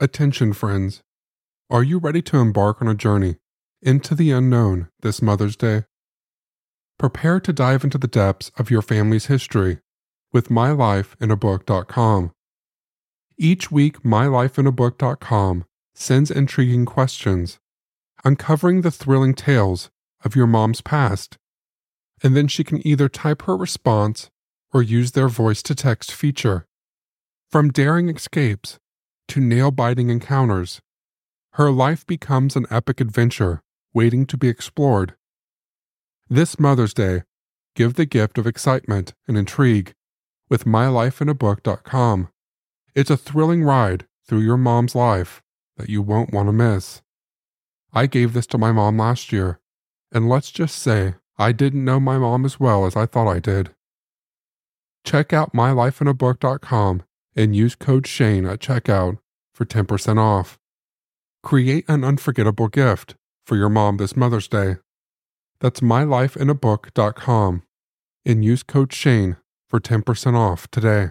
Attention, friends. Are you ready to embark on a journey into the unknown this Mother's Day? Prepare to dive into the depths of your family's history with MyLifeInABook.com. Each week, MyLifeInABook.com sends intriguing questions, uncovering the thrilling tales of your mom's past, and then she can either type her response or use their voice-to-text feature. From daring escapes to nail-biting encounters, her life becomes an epic adventure waiting to be explored. This Mother's Day, give the gift of excitement and intrigue with MyLifeInABook.com. It's a thrilling ride through your mom's life that you won't want to miss. I gave this to my mom last year, and let's just say I didn't know my mom as well as I thought I did. Check out MyLifeInABook.com and use code Shane at checkout for 10% off. Create an unforgettable gift for your mom this Mother's Day. That's MyLifeInABook.com and use code Shane for 10% off today.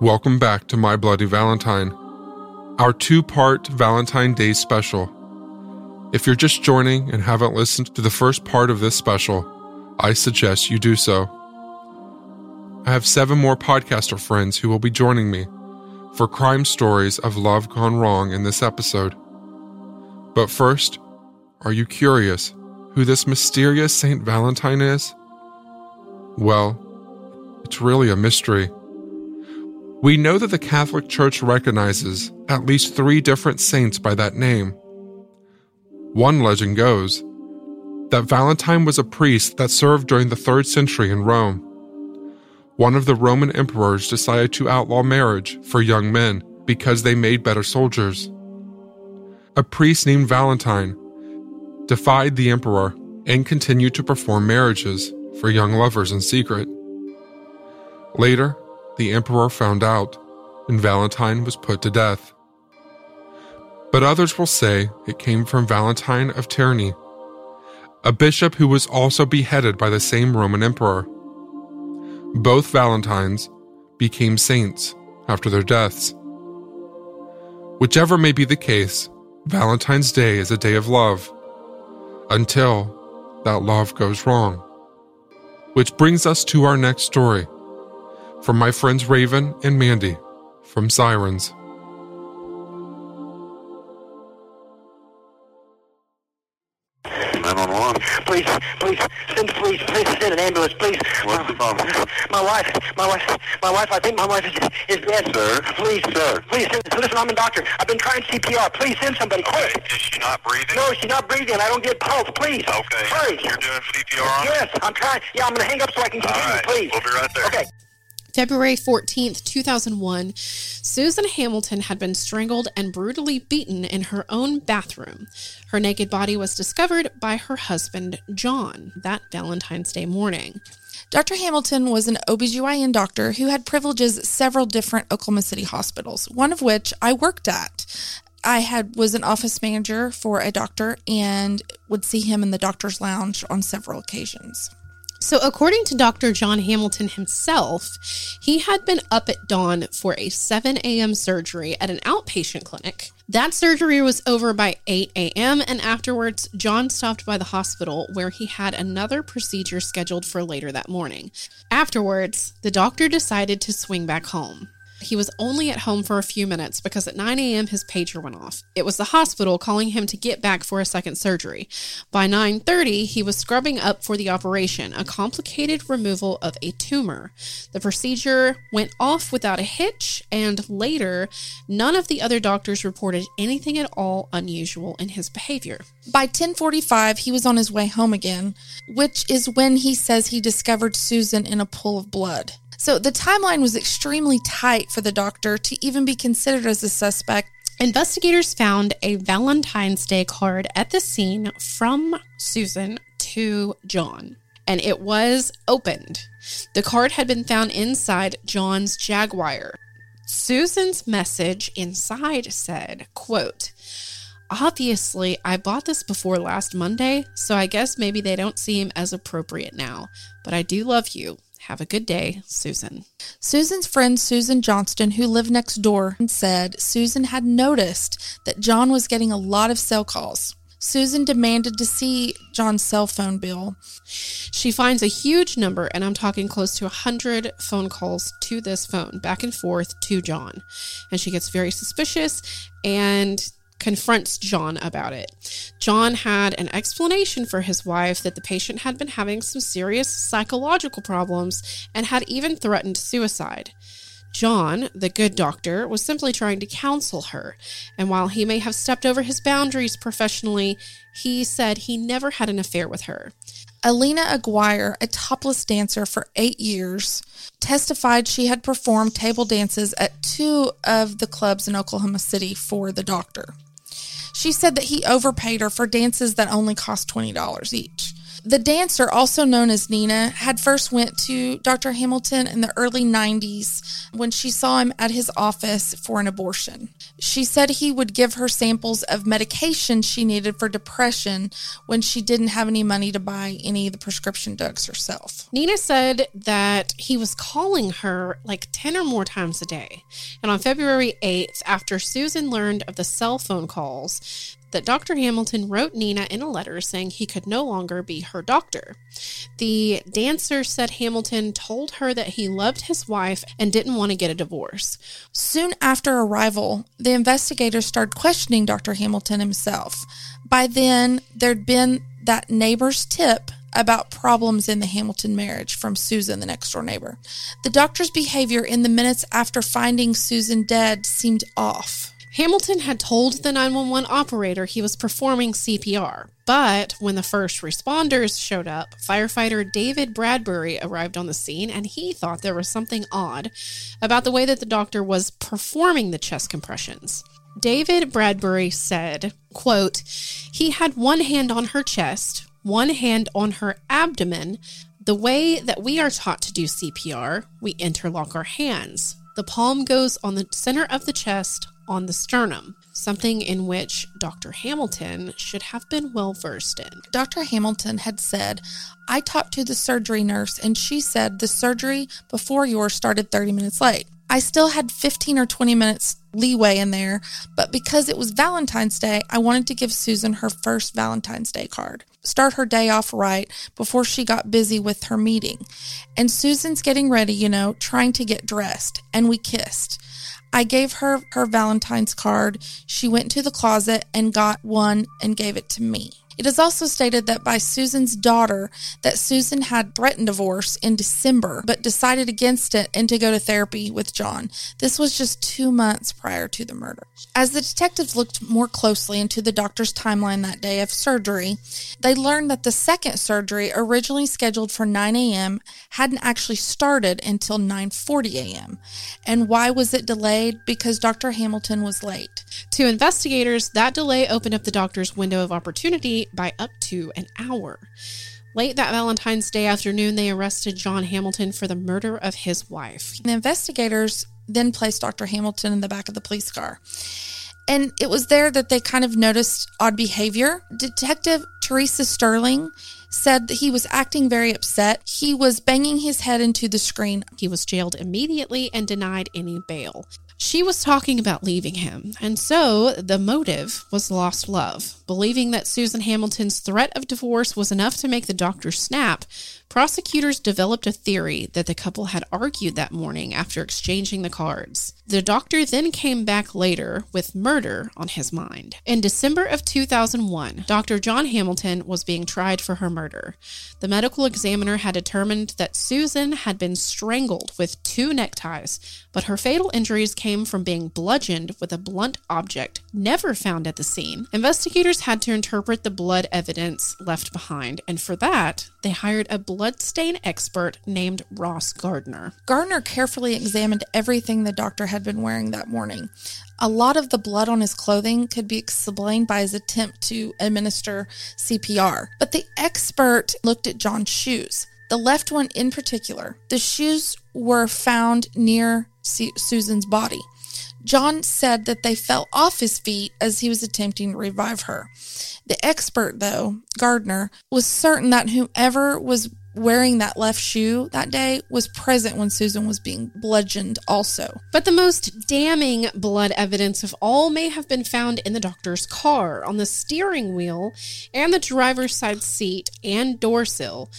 Welcome back to My Bloody Valentine, our two-part Valentine's Day special. If you're just joining and haven't listened to the first part of this special, I suggest you do so. I have 7 more podcaster friends who will be joining me for crime stories of love gone wrong in this episode. But first, are you curious who this mysterious Saint Valentine is? Well, it's really a mystery. We know that the Catholic Church recognizes at least 3 different saints by that name. One legend goes that Valentine was a priest that served during the 3rd century in Rome. One of the Roman emperors decided to outlaw marriage for young men because they made better soldiers. A priest named Valentine defied the emperor and continued to perform marriages for young lovers in secret. Later, the emperor found out, and Valentine was put to death. But others will say it came from Valentine of Terni, a bishop who was also beheaded by the same Roman emperor. Both Valentines became saints after their deaths. Whichever may be the case, Valentine's Day is a day of love, until that love goes wrong. Which brings us to our next story, from my friends Raven and Mandy from Sirens. Please send an ambulance, please. What's the problem? My wife, I think my wife is dead. Sir? Please, send, listen, I'm a doctor. I've been trying CPR. Please send somebody, quick. Okay. Is she not breathing? No, she's not breathing. I don't get pulse, please. Okay. Hurry. You're doing CPR on? Yes, I'm trying. Yeah, I'm going to hang up so I can continue, right. Please. We'll be right there. Okay. February 14th, 2001, Susan Hamilton had been strangled and brutally beaten in her own bathroom. Her naked body was discovered by her husband, John, that Valentine's Day morning. Dr. Hamilton was an OBGYN doctor who had privileges at several different Oklahoma City hospitals, one of which I worked at. I was an office manager for a doctor and would see him in the doctor's lounge on several occasions. So according to Dr. John Hamilton himself, he had been up at dawn for a 7 a.m. surgery at an outpatient clinic. That surgery was over by 8 a.m. and afterwards, John stopped by the hospital where he had another procedure scheduled for later that morning. Afterwards, the doctor decided to swing back home. he was only at home for a few minutes because at 9 a.m. his pager went off. It was the hospital calling him to get back for a second surgery. By 9:30, he was scrubbing up for the operation, a complicated removal of a tumor. The procedure went off without a hitch, and later, none of the other doctors reported anything at all unusual in his behavior. By 10:45, he was on his way home again, which is when he says he discovered Susan in a pool of blood. So the timeline was extremely tight for the doctor to even be considered as a suspect. Investigators found a Valentine's Day card at the scene from Susan to John, and it was opened. The card had been found inside John's Jaguar. Susan's message inside said, quote, "Obviously, I bought this before last Monday, so I guess maybe they don't seem as appropriate now, but I do love you. Have a good day, Susan." Susan's friend, Susan Johnston, who lived next door, said Susan had noticed that John was getting a lot of cell calls. Susan demanded to see John's cell phone bill. She finds a huge number, and I'm talking close to 100 phone calls to this phone, back and forth to John. And she gets very suspicious and confronts John about it. John had an explanation for his wife that the patient had been having some serious psychological problems and had even threatened suicide. John, the good doctor, was simply trying to counsel her, and while he may have stepped over his boundaries professionally, he said he never had an affair with her. Alina Aguirre, a topless dancer for 8 years, testified she had performed table dances at 2 of the clubs in Oklahoma City for the doctor. She said that he overpaid her for dances that only cost $20 each. The dancer, also known as Nina, had first went to Dr. Hamilton in the early 90s when she saw him at his office for an abortion. She said he would give her samples of medication she needed for depression when she didn't have any money to buy any of the prescription drugs herself. Nina said that he was calling her like 10 or more times a day. And on February 8th, after Susan learned of the cell phone calls, that Dr. Hamilton wrote Nina in a letter saying he could no longer be her doctor. The dancer said Hamilton told her that he loved his wife and didn't want to get a divorce. Soon after arrival, the investigators started questioning Dr. Hamilton himself. By then, there'd been that neighbor's tip about problems in the Hamilton marriage from Susan, the next door neighbor. The doctor's behavior in the minutes after finding Susan dead seemed off. Hamilton had told the 911 operator he was performing CPR, but when the first responders showed up, firefighter David Bradbury arrived on the scene, and he thought there was something odd about the way that the doctor was performing the chest compressions. David Bradbury said, quote, "He had one hand on her chest, one hand on her abdomen. The way that we are taught to do CPR, we interlock our hands. The palm goes on the center of the chest, on the sternum," something in which Dr. Hamilton should have been well versed in. Dr. Hamilton had said, "I talked to the surgery nurse and she said the surgery before yours started 30 minutes late. I still had 15 or 20 minutes leeway in there, but because it was Valentine's Day, I wanted to give Susan her first Valentine's Day card. Start her day off right before she got busy with her meeting. And Susan's getting ready, you know, trying to get dressed, and we kissed. I gave her her Valentine's card. She went to the closet and got one and gave it to me." It is also stated that by Susan's daughter that Susan had threatened divorce in December, but decided against it and to go to therapy with John. This was just 2 months prior to the murder. As the detectives looked more closely into the doctor's timeline that day of surgery, they learned that the second surgery, originally scheduled for 9 a.m., hadn't actually started until 9:40 a.m. And why was it delayed? Because Dr. Hamilton was late. To investigators, that delay opened up the doctor's window of opportunity by up to an hour. Late that Valentine's Day afternoon, they arrested John Hamilton for the murder of his wife. The investigators then placed Dr. Hamilton in the back of the police car. And it was there that they kind of noticed odd behavior. Detective Teresa Sterling said that he was acting very upset. He was banging his head into the screen. He was jailed immediately and denied any bail. She was talking about leaving him, and so the motive was lost love. Believing that Susan Hamilton's threat of divorce was enough to make the doctor snap, prosecutors developed a theory that the couple had argued that morning after exchanging the cards. The doctor then came back later with murder on his mind. In December of 2001, Dr. John Hamilton was being tried for her murder. The medical examiner had determined that Susan had been strangled with 2 neckties, but her fatal injuries came from being bludgeoned with a blunt object never found at the scene. Investigators had to interpret the blood evidence left behind, and for that, they hired a bloodstain expert named Ross Gardner. Gardner carefully examined everything the doctor had been wearing that morning. A lot of the blood on his clothing could be explained by his attempt to administer CPR, but the expert looked at John's shoes, the left one in particular. The shoes were found near Susan's body. John said that they fell off his feet as he was attempting to revive her. The expert, though, Gardner, was certain that whoever was wearing that left shoe that day was present when Susan was being bludgeoned also. But the most damning blood evidence of all may have been found in the doctor's car, on the steering wheel and the driver's side seat and door sill.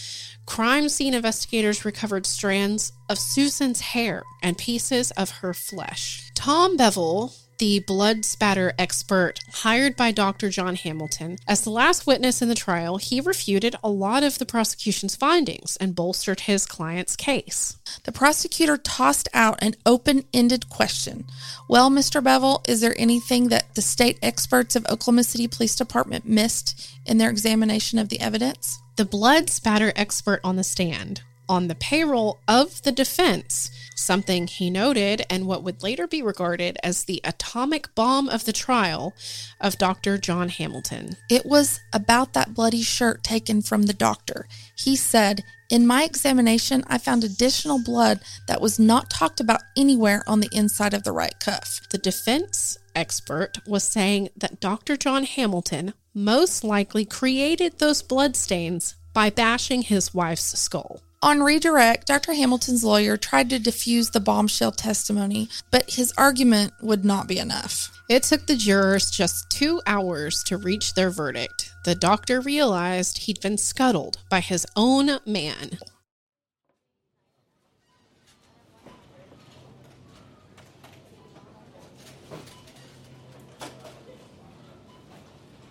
Crime scene investigators recovered strands of Susan's hair and pieces of her flesh. Tom Bevel, the blood spatter expert hired by Dr. John Hamilton, as the last witness in the trial, he refuted a lot of the prosecution's findings and bolstered his client's case. The prosecutor tossed out an open-ended question. Well, Mr. Bevel, is there anything that the state experts of Oklahoma City Police Department missed in their examination of the evidence? The blood spatter expert on the stand, on the payroll of the defense, something he noted and what would later be regarded as the atomic bomb of the trial of Dr. John Hamilton. It was about that bloody shirt taken from the doctor. He said, "In my examination, I found additional blood that was not talked about anywhere on the inside of the right cuff." The defense expert was saying that Dr. John Hamilton most likely created those blood stains by bashing his wife's skull. On redirect, Dr. Hamilton's lawyer tried to defuse the bombshell testimony, but his argument would not be enough. It took the jurors just 2 hours to reach their verdict. The doctor realized he'd been scuttled by his own man.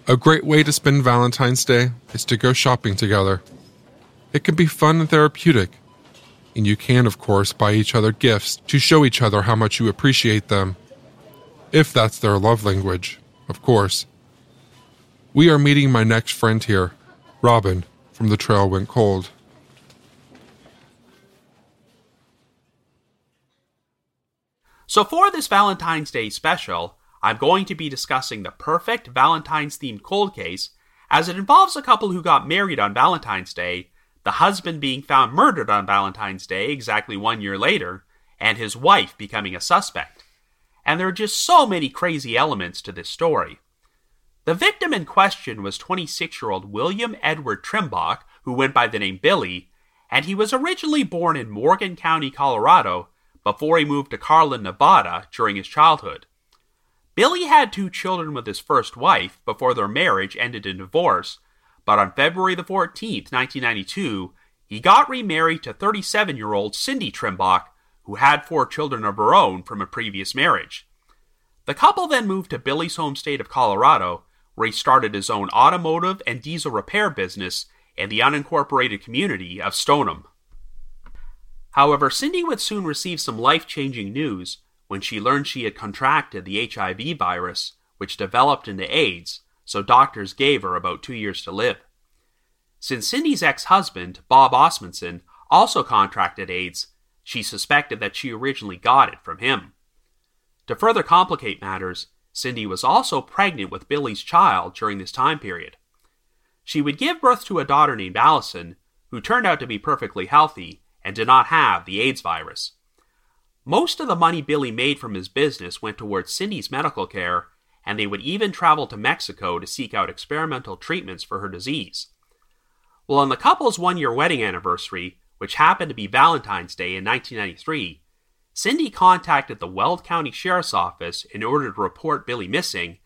A great way to spend Valentine's Day is to go shopping together. It can be fun and therapeutic, and you can, of course, buy each other gifts to show each other how much you appreciate them, if that's their love language, of course. We are meeting my next friend here, Robin, from The Trail Went Cold. So for this Valentine's Day special, I'm going to be discussing the perfect Valentine's-themed cold case, as it involves a couple who got married on Valentine's Day, the husband being found murdered on Valentine's Day exactly 1 year later, and his wife becoming a suspect. And there are just so many crazy elements to this story. The victim in question was 26-year-old William Edward Trimbach, who went by the name Billy, and he was originally born in Morgan County, Colorado, before he moved to Carlin, Nevada during his childhood. Billy had 2 children with his first wife before their marriage ended in divorce, but on February the 14th, 1992, he got remarried to 37-year-old Cindy Trimbach, who had 4 children of her own from a previous marriage. The couple then moved to Billy's home state of Colorado, where he started his own automotive and diesel repair business in the unincorporated community of Stoneham. However, Cindy would soon receive some life-changing news when she learned she had contracted the HIV virus, which developed into AIDS, so doctors gave her about 2 years to live. Since Cindy's ex-husband, Bob Osmondson, also contracted AIDS, she suspected that she originally got it from him. To further complicate matters, Cindy was also pregnant with Billy's child during this time period. She would give birth to a daughter named Allison, who turned out to be perfectly healthy and did not have the AIDS virus. Most of the money Billy made from his business went towards Cindy's medical care, and they would even travel to Mexico to seek out experimental treatments for her disease. Well, on the couple's 1-year wedding anniversary, which happened to be Valentine's Day in 1993, Cindy contacted the Weld County Sheriff's Office in order to report Billy missing,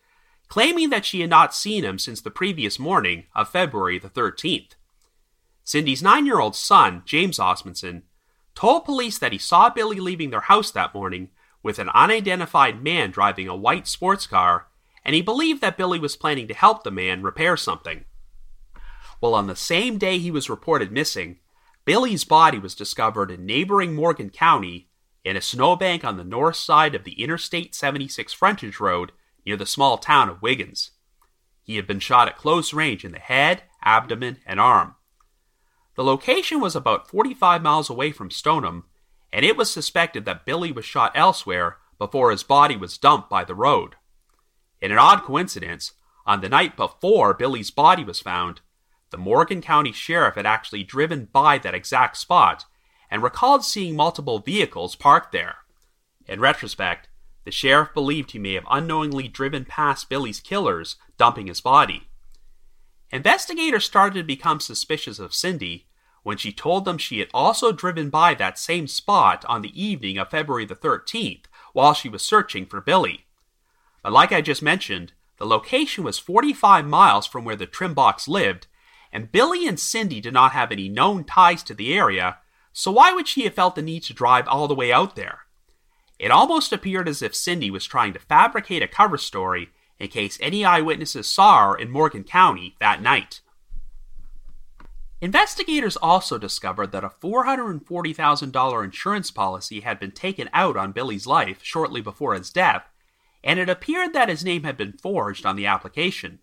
claiming that she had not seen him since the previous morning of February the 13th. Cindy's 9-year-old son, James Osmondson, told police that he saw Billy leaving their house that morning with an unidentified man driving a white sports car, and he believed that Billy was planning to help the man repair something. Well, on the same day he was reported missing, Billy's body was discovered in neighboring Morgan County in a snowbank on the north side of the Interstate 76 frontage road near the small town of Wiggins. He had been shot at close range in the head, abdomen, and arm. The location was about 45 miles away from Stoneham, and it was suspected that Billy was shot elsewhere before his body was dumped by the road. In an odd coincidence, on the night before Billy's body was found, the Morgan County Sheriff had actually driven by that exact spot and recalled seeing multiple vehicles parked there. In retrospect, the sheriff believed he may have unknowingly driven past Billy's killers, dumping his body. Investigators started to become suspicious of Cindy when she told them she had also driven by that same spot on the evening of February the 13th while she was searching for Billy. But like I just mentioned, the location was 45 miles from where the Trimbocks lived, and Billy and Cindy did not have any known ties to the area, so why would she have felt the need to drive all the way out there? It almost appeared as if Cindy was trying to fabricate a cover story in case any eyewitnesses saw her in Morgan County that night. Investigators also discovered that a $440,000 insurance policy had been taken out on Billy's life shortly before his death, and it appeared that his name had been forged on the application.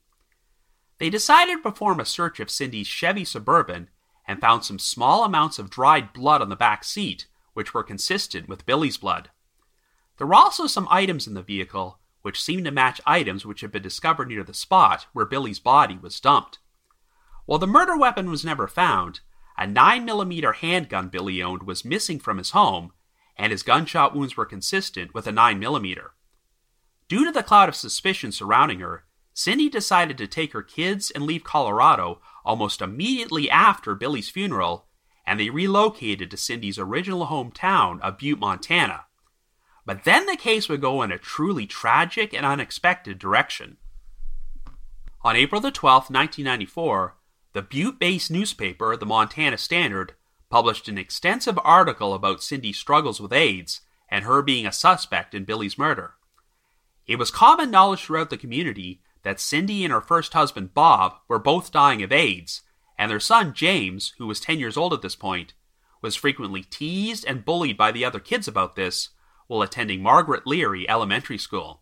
They decided to perform a search of Cindy's Chevy Suburban and found some small amounts of dried blood on the back seat, which were consistent with Billy's blood. There were also some items in the vehicle which seemed to match items which had been discovered near the spot where Billy's body was dumped. While the murder weapon was never found, a 9mm handgun Billy owned was missing from his home, and his gunshot wounds were consistent with a 9mm. Due to the cloud of suspicion surrounding her, Cindy decided to take her kids and leave Colorado almost immediately after Billy's funeral, and they relocated to Cindy's original hometown of Butte, Montana. But then the case would go in a truly tragic and unexpected direction. On April the 12th, 1994, the Butte-based newspaper, the Montana Standard, published an extensive article about Cindy's struggles with AIDS and her being a suspect in Billy's murder. It was common knowledge throughout the community that Cindy and her first husband, Bob, were both dying of AIDS, and their son, James, who was 10 years old at this point, was frequently teased and bullied by the other kids about this while attending Margaret Leary Elementary School.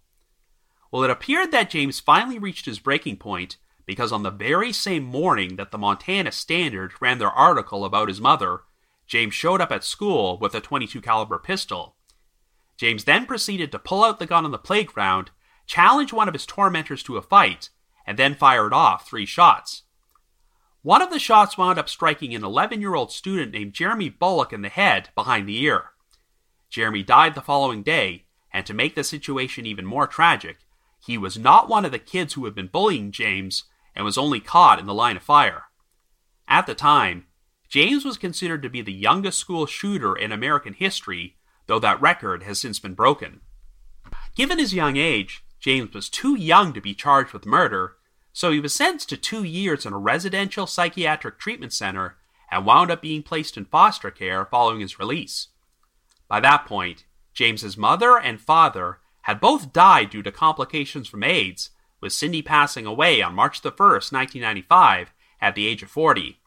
Well, it appeared that James finally reached his breaking point because on the very same morning that the Montana Standard ran their article about his mother, James showed up at school with a .22 caliber pistol. James then proceeded to pull out the gun on the playground, challenged one of his tormentors to a fight, and then fired off 3 shots. One of the shots wound up striking an 11-year-old student named Jeremy Bullock in the head behind the ear. Jeremy died the following day, and to make the situation even more tragic, he was not one of the kids who had been bullying James and was only caught in the line of fire. At the time, James was considered to be the youngest school shooter in American history, though that record has since been broken. Given his young age, James was too young to be charged with murder, so he was sentenced to 2 years in a residential psychiatric treatment center and wound up being placed in foster care following his release. By that point, James's mother and father had both died due to complications from AIDS, with Cindy passing away on March 1, 1995, at the age of 40.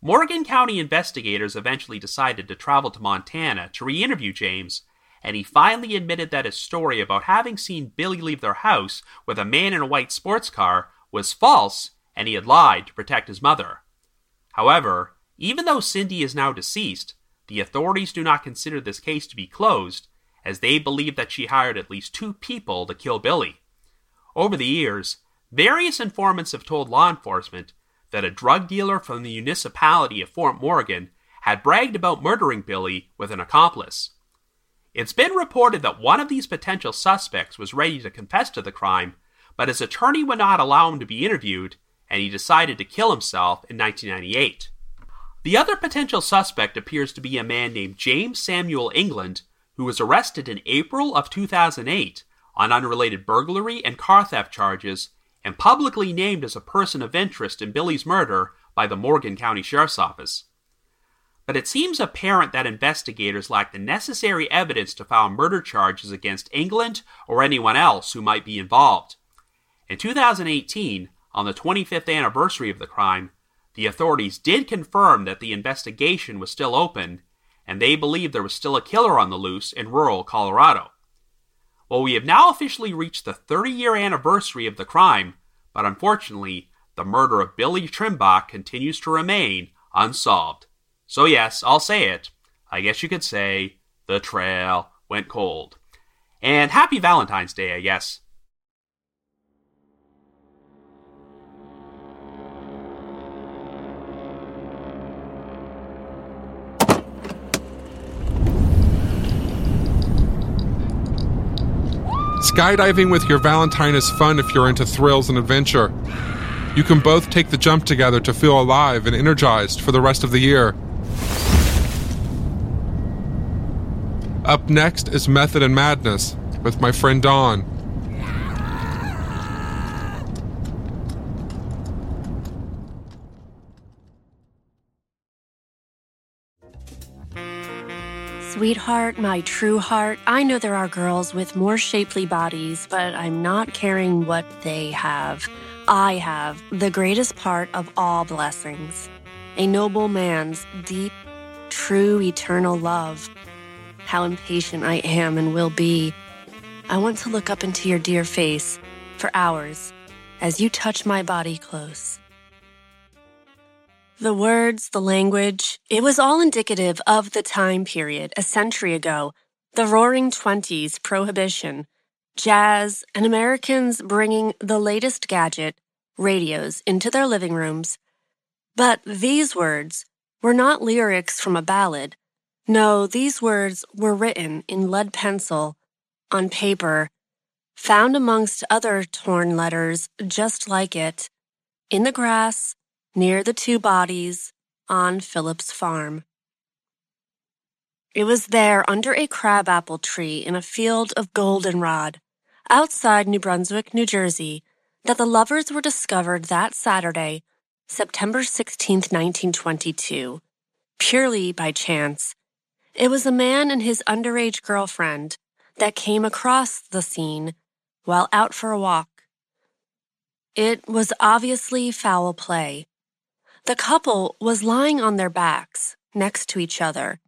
Morgan County investigators eventually decided to travel to Montana to re-interview James, and he finally admitted that his story about having seen Billy leave their house with a man in a white sports car was false, and he had lied to protect his mother. However, even though Cindy is now deceased, the authorities do not consider this case to be closed, as they believe that she hired at least 2 people to kill Billy. Over the years, various informants have told law enforcement that a drug dealer from the municipality of Fort Morgan had bragged about murdering Billy with an accomplice. It's been reported that one of these potential suspects was ready to confess to the crime, but his attorney would not allow him to be interviewed, and he decided to kill himself in 1998. The other potential suspect appears to be a man named James Samuel England, who was arrested in April of 2008 on unrelated burglary and car theft charges and publicly named as a person of interest in Billy's murder by the Morgan County Sheriff's Office. But it seems apparent that investigators lack the necessary evidence to file murder charges against England or anyone else who might be involved. In 2018, on the 25th anniversary of the crime, the authorities did confirm that the investigation was still open, and they believed there was still a killer on the loose in rural Colorado. Well, we have now officially reached the 30-year anniversary of the crime, but unfortunately, the murder of Billy Trimbach continues to remain unsolved. So yes, I'll say it. I guess you could say, the trail went cold. And happy Valentine's Day, I guess. Skydiving with your Valentine is fun if you're into thrills and adventure. You can both take the jump together to feel alive and energized for the rest of the year. Up next is Method and Madness with my friend Dawn. Sweetheart, my true heart, I know there are girls with more shapely bodies, but I'm not carrying what they have. I have the greatest part of all blessings, a noble man's deep, true, eternal love. How impatient I am and will be. I want to look up into your dear face for hours as you touch my body close. The words, the language, it was all indicative of the time period a century ago, the Roaring Twenties, Prohibition, jazz, and Americans bringing the latest gadget, radios, into their living rooms. But these words were not lyrics from a ballad. No, these words were written in lead pencil, on paper, found amongst other torn letters just like it, in the grass, near the two bodies on Phillips Farm. It was there under a crabapple tree in a field of goldenrod, outside New Brunswick, New Jersey, that the lovers were discovered that Saturday, September 16, 1922, purely by chance. It was a man and his underage girlfriend that came across the scene while out for a walk. It was obviously foul play. The couple was lying on their backs next to each other.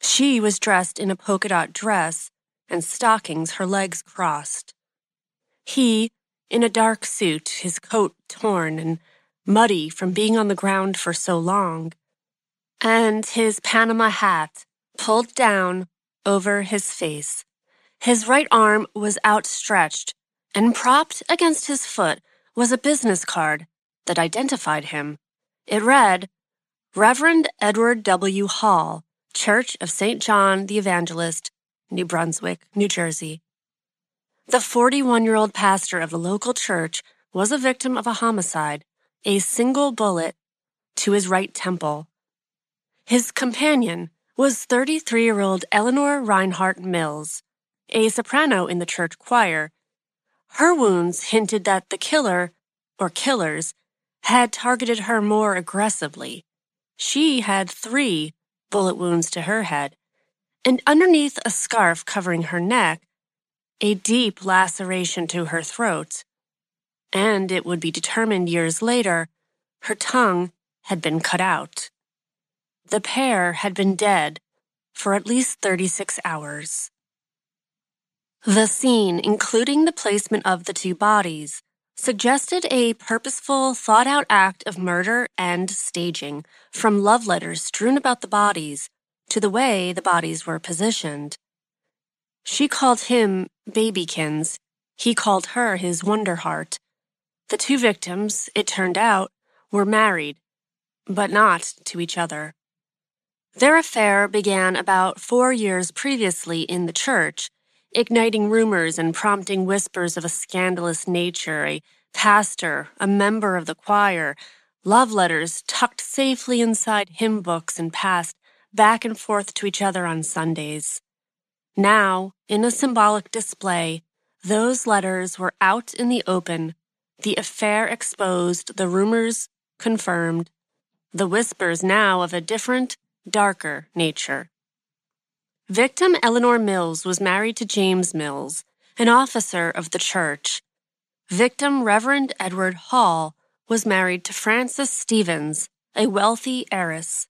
She was dressed in a polka dot dress and stockings, her legs crossed. He, in a dark suit, his coat torn and muddy from being on the ground for so long, and his Panama hat pulled down over his face. His right arm was outstretched, and propped against his foot was a business card that identified him. It read, Reverend Edward W. Hall, Church of St. John the Evangelist, New Brunswick, New Jersey. The 41-year-old pastor of the local church was a victim of a homicide, a single bullet to his right temple. His companion was 33-year-old Eleanor Reinhardt Mills, a soprano in the church choir. Her wounds hinted that the killer, or killers, had targeted her more aggressively. She had 3 bullet wounds to her head, and underneath a scarf covering her neck, a deep laceration to her throat. And it would be determined years later, her tongue had been cut out. The pair had been dead for at least 36 hours. The scene, including the placement of the two bodies, suggested a purposeful, thought-out act of murder and staging, from love letters strewn about the bodies to the way the bodies were positioned. She called him Babykins. He called her his Wonderheart. The two victims, it turned out, were married, but not to each other. Their affair began about 4 years previously in the church, igniting rumors and prompting whispers of a scandalous nature, a pastor, a member of the choir, love letters tucked safely inside hymn books and passed back and forth to each other on Sundays. Now, in a symbolic display, those letters were out in the open. The affair exposed, the rumors confirmed, the whispers now of a different, darker nature. Victim Eleanor Mills was married to James Mills, an officer of the church. Victim Reverend Edward Hall was married to Frances Stevens, a wealthy heiress.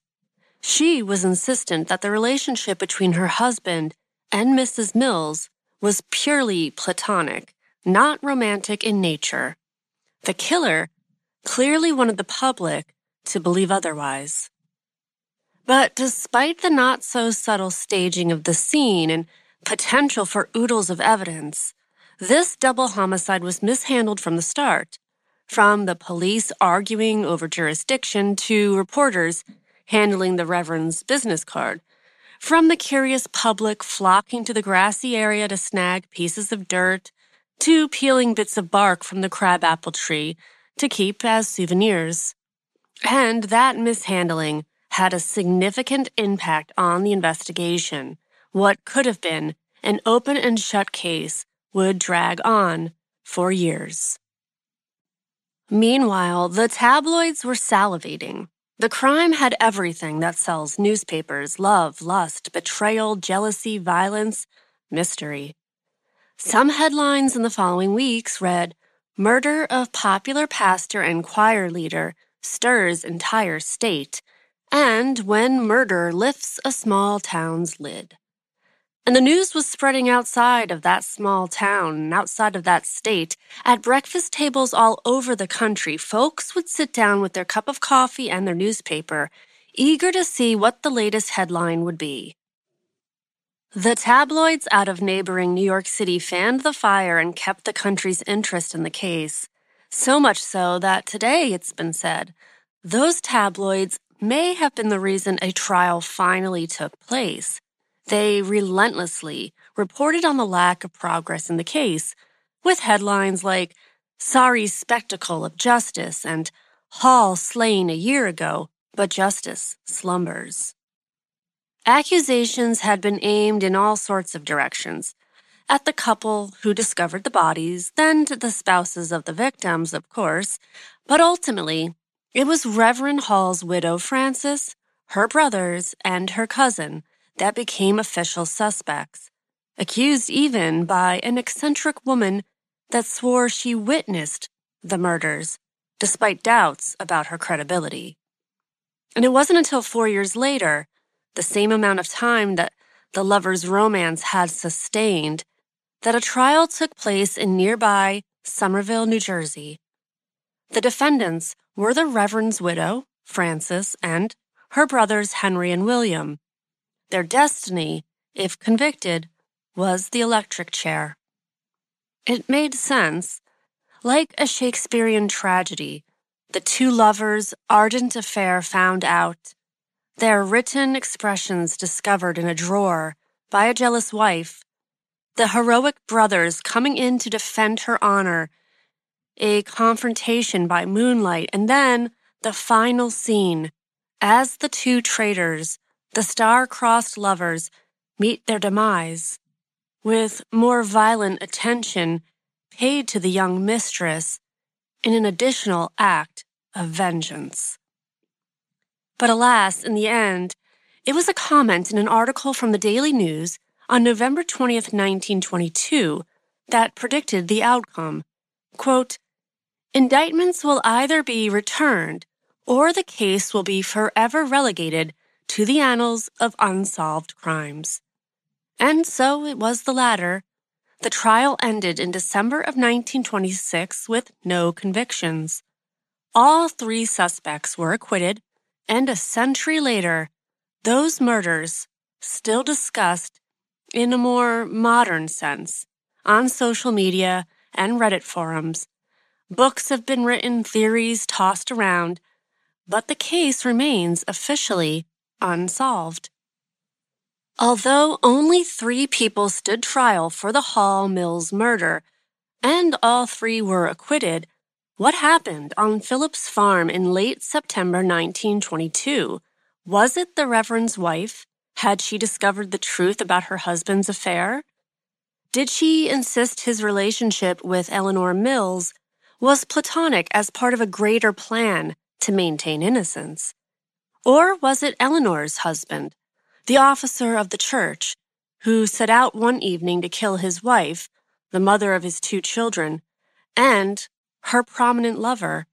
She was insistent that the relationship between her husband and Mrs. Mills was purely platonic, not romantic in nature. The killer clearly wanted the public to believe otherwise. But despite the not-so-subtle staging of the scene and potential for oodles of evidence, this double homicide was mishandled from the start, from the police arguing over jurisdiction to reporters handling the Reverend's business card, from the curious public flocking to the grassy area to snag pieces of dirt, to peeling bits of bark from the crabapple tree to keep as souvenirs. And that mishandling had a significant impact on the investigation. What could have been an open and shut case would drag on for years. Meanwhile, the tabloids were salivating. The crime had everything that sells newspapers: love, lust, betrayal, jealousy, violence, mystery. Some headlines in the following weeks read, "Murder of popular pastor and choir leader stirs entire state," and "When murder lifts a small town's lid." And the news was spreading outside of that small town and outside of that state. At breakfast tables all over the country, folks would sit down with their cup of coffee and their newspaper, eager to see what the latest headline would be. The tabloids out of neighboring New York City fanned the fire and kept the country's interest in the case. So much so that today, it's been said, those tabloids may have been the reason a trial finally took place. They relentlessly reported on the lack of progress in the case, with headlines like "Sorry Spectacle of Justice" and "Hall Slain a Year Ago, but Justice Slumbers." Accusations had been aimed in all sorts of directions, at the couple who discovered the bodies, then to the spouses of the victims, of course, but ultimately, it was Reverend Hall's widow, Frances, her brothers, and her cousin that became official suspects, accused even by an eccentric woman that swore she witnessed the murders, despite doubts about her credibility. And it wasn't until 4 years later, the same amount of time that the lovers' romance had sustained, that a trial took place in nearby Somerville, New Jersey. The defendants were the Reverend's widow, Frances, and her brothers, Henry and William. Their destiny, if convicted, was the electric chair. It made sense. Like a Shakespearean tragedy, the two lovers' ardent affair found out, their written expressions discovered in a drawer by a jealous wife, the heroic brothers coming in to defend her honor, a confrontation by moonlight, and then the final scene as the two traitors, the star-crossed lovers, meet their demise, with more violent attention paid to the young mistress in an additional act of vengeance. But alas, in the end, it was a comment in an article from the Daily News on November 20th, 1922, that predicted the outcome. Quote, "Indictments will either be returned or the case will be forever relegated to the annals of unsolved crimes." And so it was the latter. The trial ended in December of 1926 with no convictions. All three suspects were acquitted, and a century later, those murders still discussed in a more modern sense on social media and Reddit forums. Books have been written, theories tossed around, but the case remains officially unsolved. Although only three people stood trial for the Hall Mills murder, and all three were acquitted, what happened on Phillips Farm in late September 1922? Was it the Reverend's wife, Had she discovered the truth about her husband's affair? Did she insist his relationship with Eleanor Mills was platonic as part of a greater plan to maintain innocence? Or was it Eleanor's husband, the officer of the church, who set out one evening to kill his wife, the mother of his two children, and her prominent lover?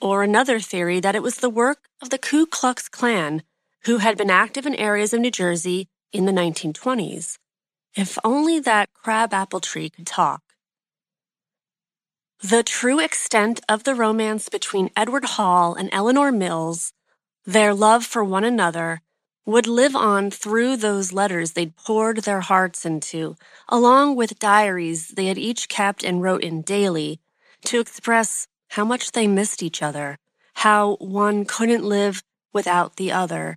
Or another theory that it was the work of the Ku Klux Klan, who had been active in areas of New Jersey in the 1920s. If only that crabapple tree could talk. The true extent of the romance between Edward Hall and Eleanor Mills, their love for one another, would live on through those letters they'd poured their hearts into, along with diaries they had each kept and wrote in daily, to express how much they missed each other, how one couldn't live without the other.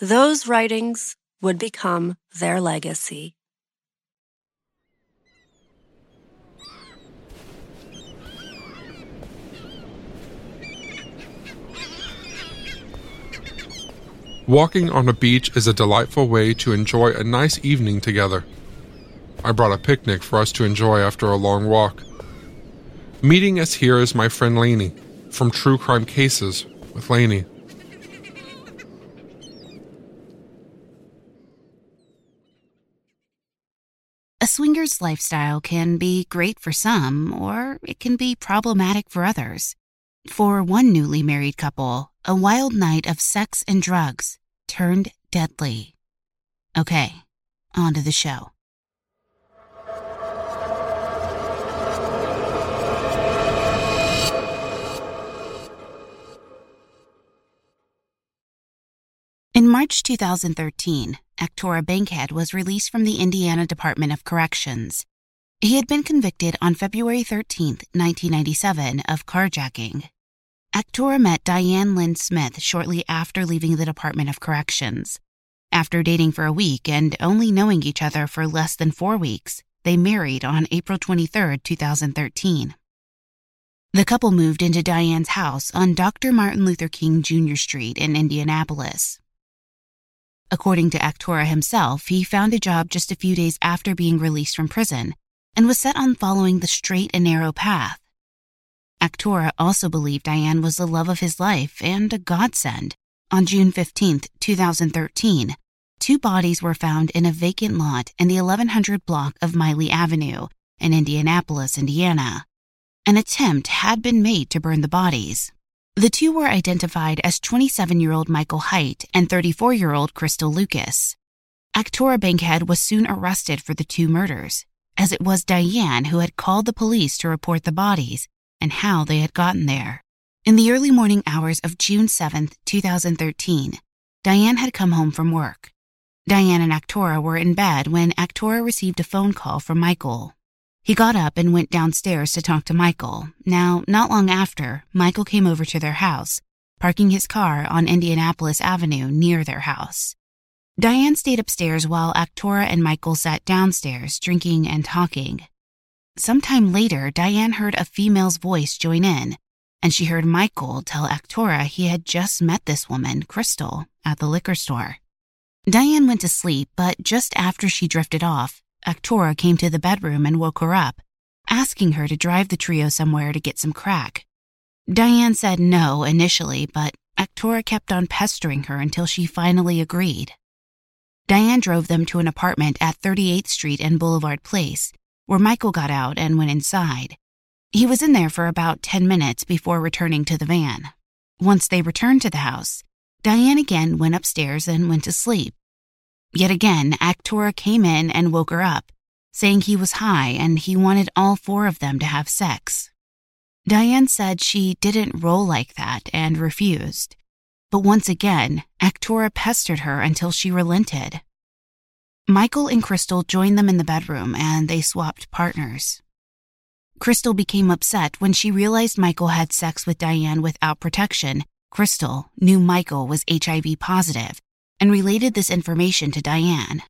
Those writings would become their legacy. Walking on a beach is a delightful way to enjoy a nice evening together. I brought a picnic for us to enjoy after a long walk. Meeting us here is my friend Lainey from True Crime Cases with Lainey. A swinger's lifestyle can be great for some, or it can be problematic for others. For one newly married couple, a wild night of sex and drugs turned deadly. Okay, on to the show. In March 2013, Actora Bankhead was released from the Indiana Department of Corrections. He had been convicted on February 13, 1997, of carjacking. Actora met Diane Lynn Smith shortly after leaving the Department of Corrections. After dating for a week and only knowing each other for less than 4 weeks, they married on April 23, 2013. The couple moved into Diane's house on Dr. Martin Luther King Jr. Street in Indianapolis. According to Actora himself, he found a job just a few days after being released from prison and was set on following the straight and narrow path. Actora also believed Diane was the love of his life and a godsend. On June 15, 2013, two bodies were found in a vacant lot in the 1100 block of Miley Avenue in Indianapolis, Indiana. An attempt had been made to burn the bodies. The two were identified as 27-year-old Michael Hite and 34-year-old Crystal Lucas. Actora Bankhead was soon arrested for the two murders, as it was Diane who had called the police to report the bodies and how they had gotten there. In the early morning hours of June 7, 2013, Diane had come home from work. Diane and Actora were in bed when Actora received a phone call from Michael. He got up and went downstairs to talk to Michael. Now, not long after, Michael came over to their house, parking his car on Indianapolis Avenue near their house. Diane stayed upstairs while Actora and Michael sat downstairs drinking and talking. Sometime later, Diane heard a female's voice join in, and she heard Michael tell Actora he had just met this woman, Crystal, at the liquor store. Diane went to sleep, but just after she drifted off, Actora came to the bedroom and woke her up, asking her to drive the trio somewhere to get some crack. Diane said no initially, but Actora kept on pestering her until she finally agreed. Diane drove them to an apartment at 38th Street and Boulevard Place, where Michael got out and went inside. He was in there for about 10 minutes before returning to the van. Once they returned to the house, Diane again went upstairs and went to sleep. Yet again, Actora came in and woke her up, saying he was high and he wanted all four of them to have sex. Diane said she didn't roll like that and refused. But once again, Actora pestered her until she relented. Michael and Crystal joined them in the bedroom, and they swapped partners. Crystal became upset when she realized Michael had sex with Diane without protection. Crystal knew Michael was HIV positive and related this information to Diane.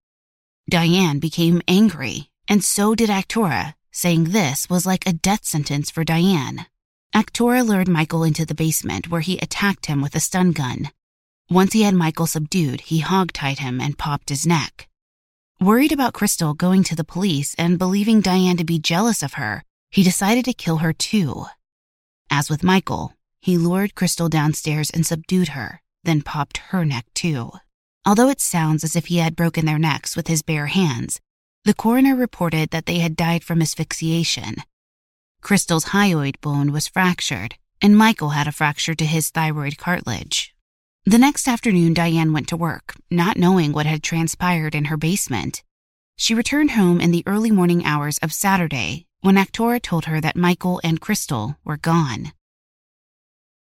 Diane became angry, and so did Actora, saying this was like a death sentence for Diane. Actora lured Michael into the basement, where he attacked him with a stun gun. Once he had Michael subdued, he hogtied him and popped his neck. Worried about Crystal going to the police and believing Diane to be jealous of her, he decided to kill her too. As with Michael, he lured Crystal downstairs and subdued her, then popped her neck too. Although it sounds as if he had broken their necks with his bare hands, the coroner reported that they had died from asphyxiation. Crystal's hyoid bone was fractured, and Michael had a fracture to his thyroid cartilage. The next afternoon, Diane went to work, not knowing what had transpired in her basement. She returned home in the early morning hours of Saturday, when Actora told her that Michael and Crystal were gone.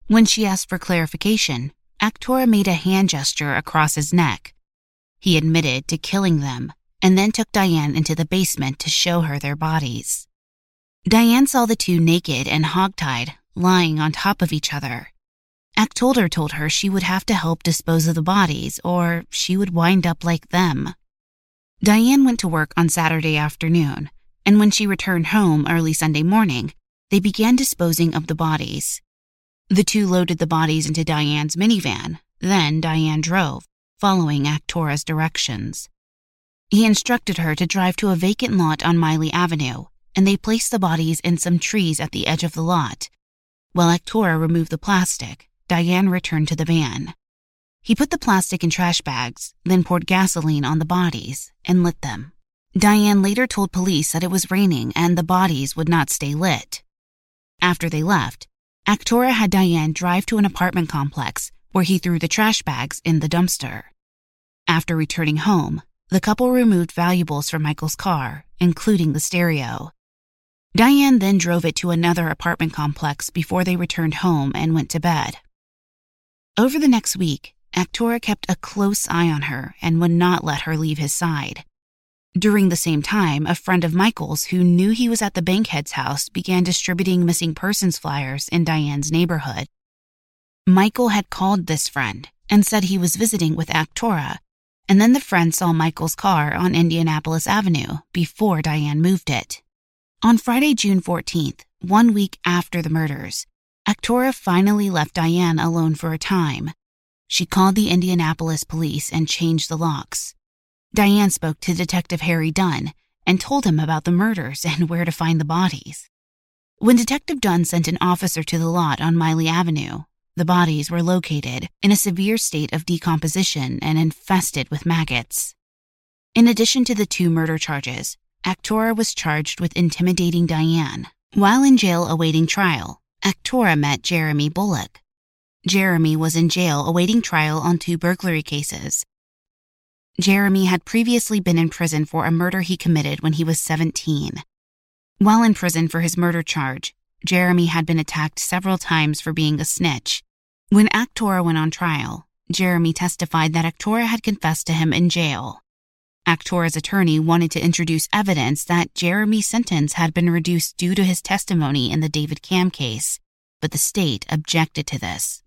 When she asked for clarification, Actora made a hand gesture across his neck. He admitted to killing them, and then took Diane into the basement to show her their bodies. Diane saw the two naked and hogtied, lying on top of each other. Actolder told her she would have to help dispose of the bodies, or she would wind up like them. Diane went to work on Saturday afternoon, and when she returned home early Sunday morning, they began disposing of the bodies. The two loaded the bodies into Diane's minivan, then Diane drove, following Actora's directions. He instructed her to drive to a vacant lot on Miley Avenue, and they placed the bodies in some trees at the edge of the lot. While Actora removed the plastic, Diane returned to the van. He put the plastic in trash bags, then poured gasoline on the bodies and lit them. Diane later told police that it was raining and the bodies would not stay lit. After they left, Actora had Diane drive to an apartment complex where he threw the trash bags in the dumpster. After returning home, the couple removed valuables from Michael's car, including the stereo. Diane then drove it to another apartment complex before they returned home and went to bed. Over the next week, Actora kept a close eye on her and would not let her leave his side. During the same time, a friend of Michael's who knew he was at the bankhead's house began distributing missing persons flyers in Diane's neighborhood. Michael had called this friend and said he was visiting with Actora, and then the friend saw Michael's car on Indianapolis Avenue before Diane moved it. On Friday, June 14th, 1 week after the murders, Actora finally left Diane alone for a time. She called the Indianapolis police and changed the locks. Diane spoke to Detective Harry Dunn and told him about the murders and where to find the bodies. When Detective Dunn sent an officer to the lot on Miley Avenue, the bodies were located in a severe state of decomposition and infested with maggots. In addition to the two murder charges, Actora was charged with intimidating Diane. While in jail awaiting trial, Actora met Jeremy Bullock. Jeremy was in jail awaiting trial on 2 burglary cases. Jeremy had previously been in prison for a murder he committed when he was 17. While in prison for his murder charge, Jeremy had been attacked several times for being a snitch. When Actora went on trial, Jeremy testified that Actora had confessed to him in jail. Actora's attorney wanted to introduce evidence that Jeremy's sentence had been reduced due to his testimony in the David Cam case, but the state objected to this.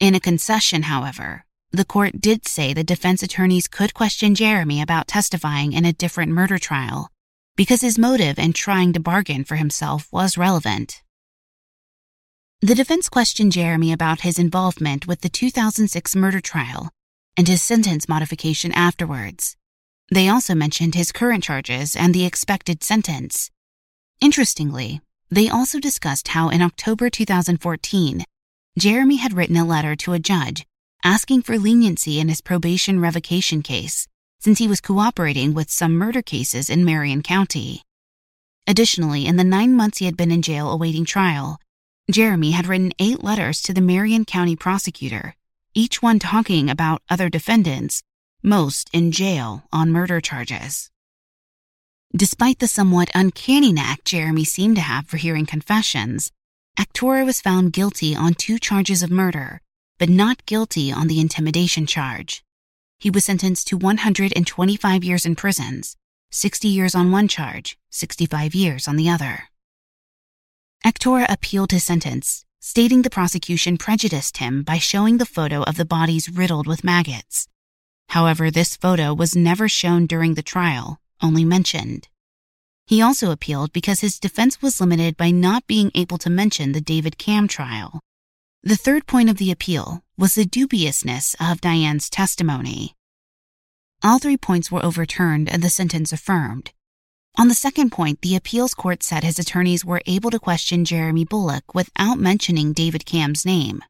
In a concession, however, the court did say the defense attorneys could question Jeremy about testifying in a different murder trial because his motive in trying to bargain for himself was relevant. The defense questioned Jeremy about his involvement with the 2006 murder trial and his sentence modification afterwards. They also mentioned his current charges and the expected sentence. Interestingly, they also discussed how in October 2014, Jeremy had written a letter to a judge asking for leniency in his probation revocation case, since he was cooperating with some murder cases in Marion County. Additionally, in the 9 months he had been in jail awaiting trial, Jeremy had written 8 letters to the Marion County prosecutor, each one talking about other defendants, most in jail on murder charges. Despite the somewhat uncanny knack Jeremy seemed to have for hearing confessions, Actora was found guilty on 2 charges of murder, but not guilty on the intimidation charge. He was sentenced to 125 years in prison, 60 years on one charge, 65 years on the other. Actora appealed his sentence, stating the prosecution prejudiced him by showing the photo of the bodies riddled with maggots. However, this photo was never shown during the trial, only mentioned. He also appealed because his defense was limited by not being able to mention the David Cam trial. The third point of the appeal was the dubiousness of Diane's testimony. All 3 points were overturned and the sentence affirmed. On the second point, the appeals court said his attorneys were able to question Jeremy Bullock without mentioning David Cam's name.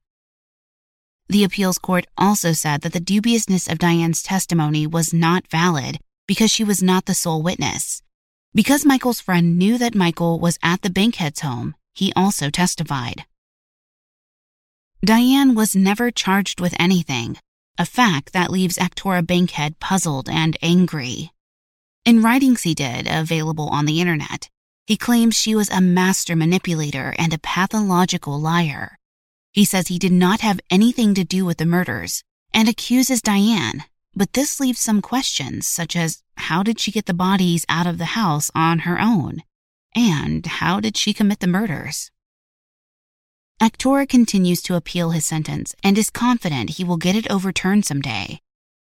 The appeals court also said that the dubiousness of Diane's testimony was not valid because she was not the sole witness. Because Michael's friend knew that Michael was at the Bankhead's home, he also testified. Diane was never charged with anything, a fact that leaves Actora Bankhead puzzled and angry. In writings he did, available on the internet, he claims she was a master manipulator and a pathological liar. He says he did not have anything to do with the murders and accuses Diane, but this leaves some questions such as how did she get the bodies out of the house on her own, and how did she commit the murders? Actora continues to appeal his sentence and is confident he will get it overturned someday.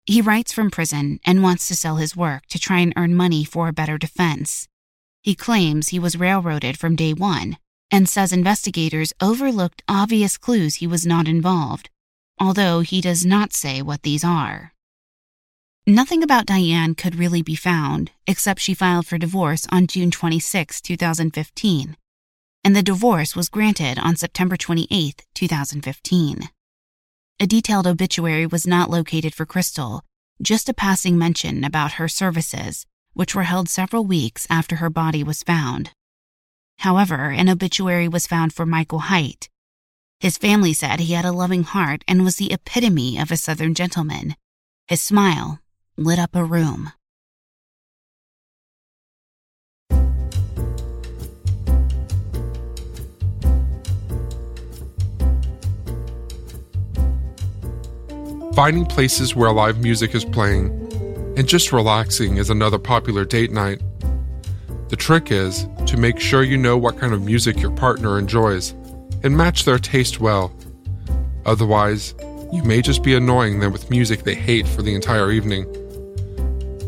He writes from prison and wants to sell his work to try and earn money for a better defense. He claims he was railroaded from day one and says investigators overlooked obvious clues he was not involved, although he does not say what these are. Nothing about Diane could really be found, except she filed for divorce on June 26, 2015, and the divorce was granted on September 28, 2015. A detailed obituary was not located for Crystal, just a passing mention about her services, which were held several weeks after her body was found. However, an obituary was found for Michael Hite. His family said he had a loving heart and was the epitome of a Southern gentleman. His smile lit up a room. Finding places where live music is playing and just relaxing is another popular date night. The trick is to make sure you know what kind of music your partner enjoys and match their taste well. Otherwise, you may just be annoying them with music they hate for the entire evening.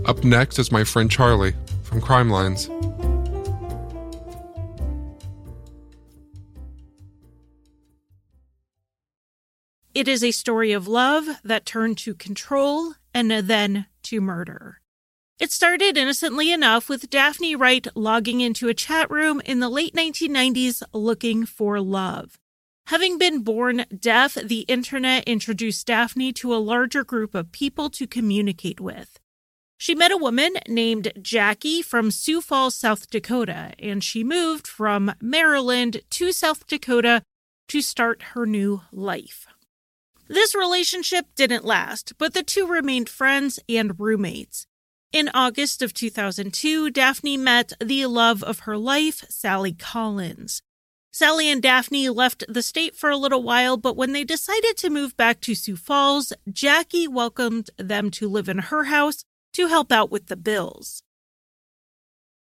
Up next is my friend Charlie from Crimelines. It is a story of love that turned to control and then to murder. It started innocently enough with Daphne Wright logging into a chat room in the late 1990s looking for love. Having been born deaf, the internet introduced Daphne to a larger group of people to communicate with. She met a woman named Jackie from Sioux Falls, South Dakota, and she moved from Maryland to South Dakota to start her new life. This relationship didn't last, but the two remained friends and roommates. In August of 2002, Daphne met the love of her life, Sally Collins. Sally and Daphne left the state for a little while, but when they decided to move back to Sioux Falls, Jackie welcomed them to live in her house to help out with the bills.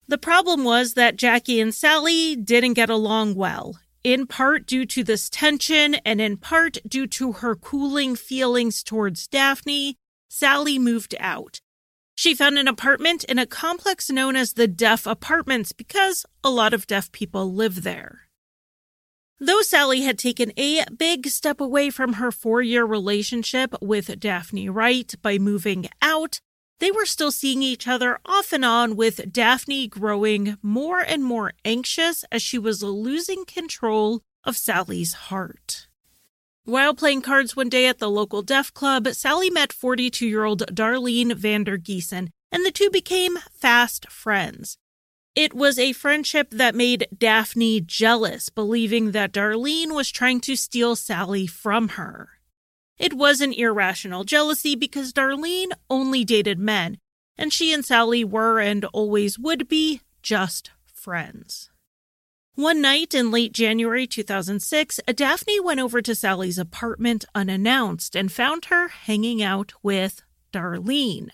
The problem was that Jackie and Sally didn't get along well. In part due to this tension and in part due to her cooling feelings towards Daphne, Sally moved out. She found an apartment in a complex known as the Deaf Apartments because a lot of deaf people live there. Though Sally had taken a big step away from her 4-year relationship with Daphne Wright by moving out, they were still seeing each other off and on, with Daphne growing more and more anxious as she was losing control of Sally's heart. While playing cards one day at the local deaf club, Sally met 42-year-old Darlene Vander Giesen, and the two became fast friends. It was a friendship that made Daphne jealous, believing that Darlene was trying to steal Sally from her. It was an irrational jealousy because Darlene only dated men, and she and Sally were and always would be just friends. One night in late January 2006, Daphne went over to Sally's apartment unannounced and found her hanging out with Darlene.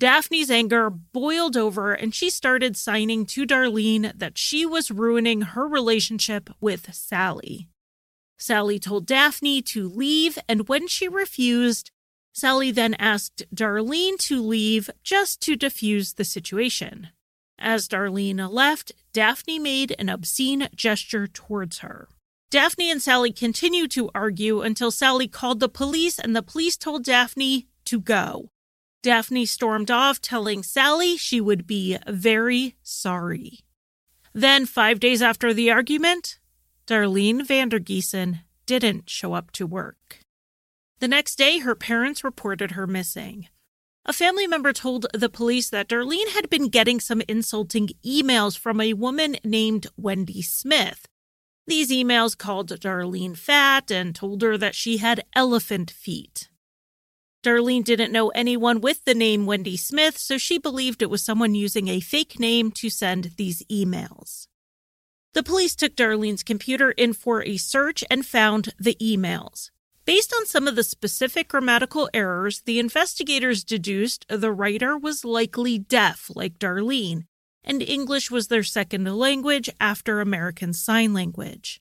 Daphne's anger boiled over, and she started signing to Darlene that she was ruining her relationship with Sally. Sally told Daphne to leave, and when she refused, Sally then asked Darlene to leave just to defuse the situation. As Darlene left, Daphne made an obscene gesture towards her. Daphne and Sally continued to argue until Sally called the police, and the police told Daphne to go. Daphne stormed off, telling Sally she would be very sorry. Then, 5 days after the argument, Darlene Vandergeesen didn't show up to work. The next day, her parents reported her missing. A family member told the police that Darlene had been getting some insulting emails from a woman named Wendy Smith. These emails called Darlene fat and told her that she had elephant feet. Darlene didn't know anyone with the name Wendy Smith, so she believed it was someone using a fake name to send these emails. The police took Darlene's computer in for a search and found the emails. Based on some of the specific grammatical errors, the investigators deduced the writer was likely deaf, like Darlene, and English was their second language after American Sign Language.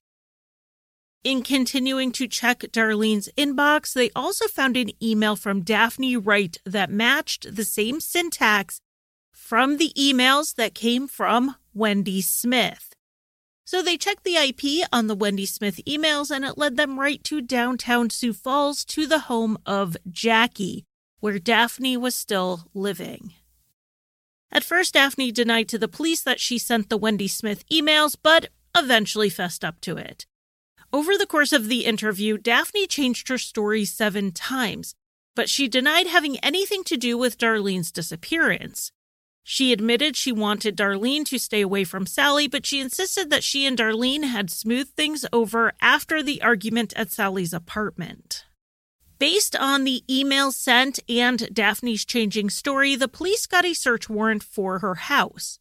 In continuing to check Darlene's inbox, they also found an email from Daphne Wright that matched the same syntax from the emails that came from Wendy Smith. So they checked the IP on the Wendy Smith emails, and it led them right to downtown Sioux Falls to the home of Jackie, where Daphne was still living. At first, Daphne denied to the police that she sent the Wendy Smith emails, but eventually fessed up to it. Over the course of the interview, Daphne changed her story 7 times, but she denied having anything to do with Darlene's disappearance. She admitted she wanted Darlene to stay away from Sally, but she insisted that she and Darlene had smoothed things over after the argument at Sally's apartment. Based on the email sent and Daphne's changing story, the police got a search warrant for her house.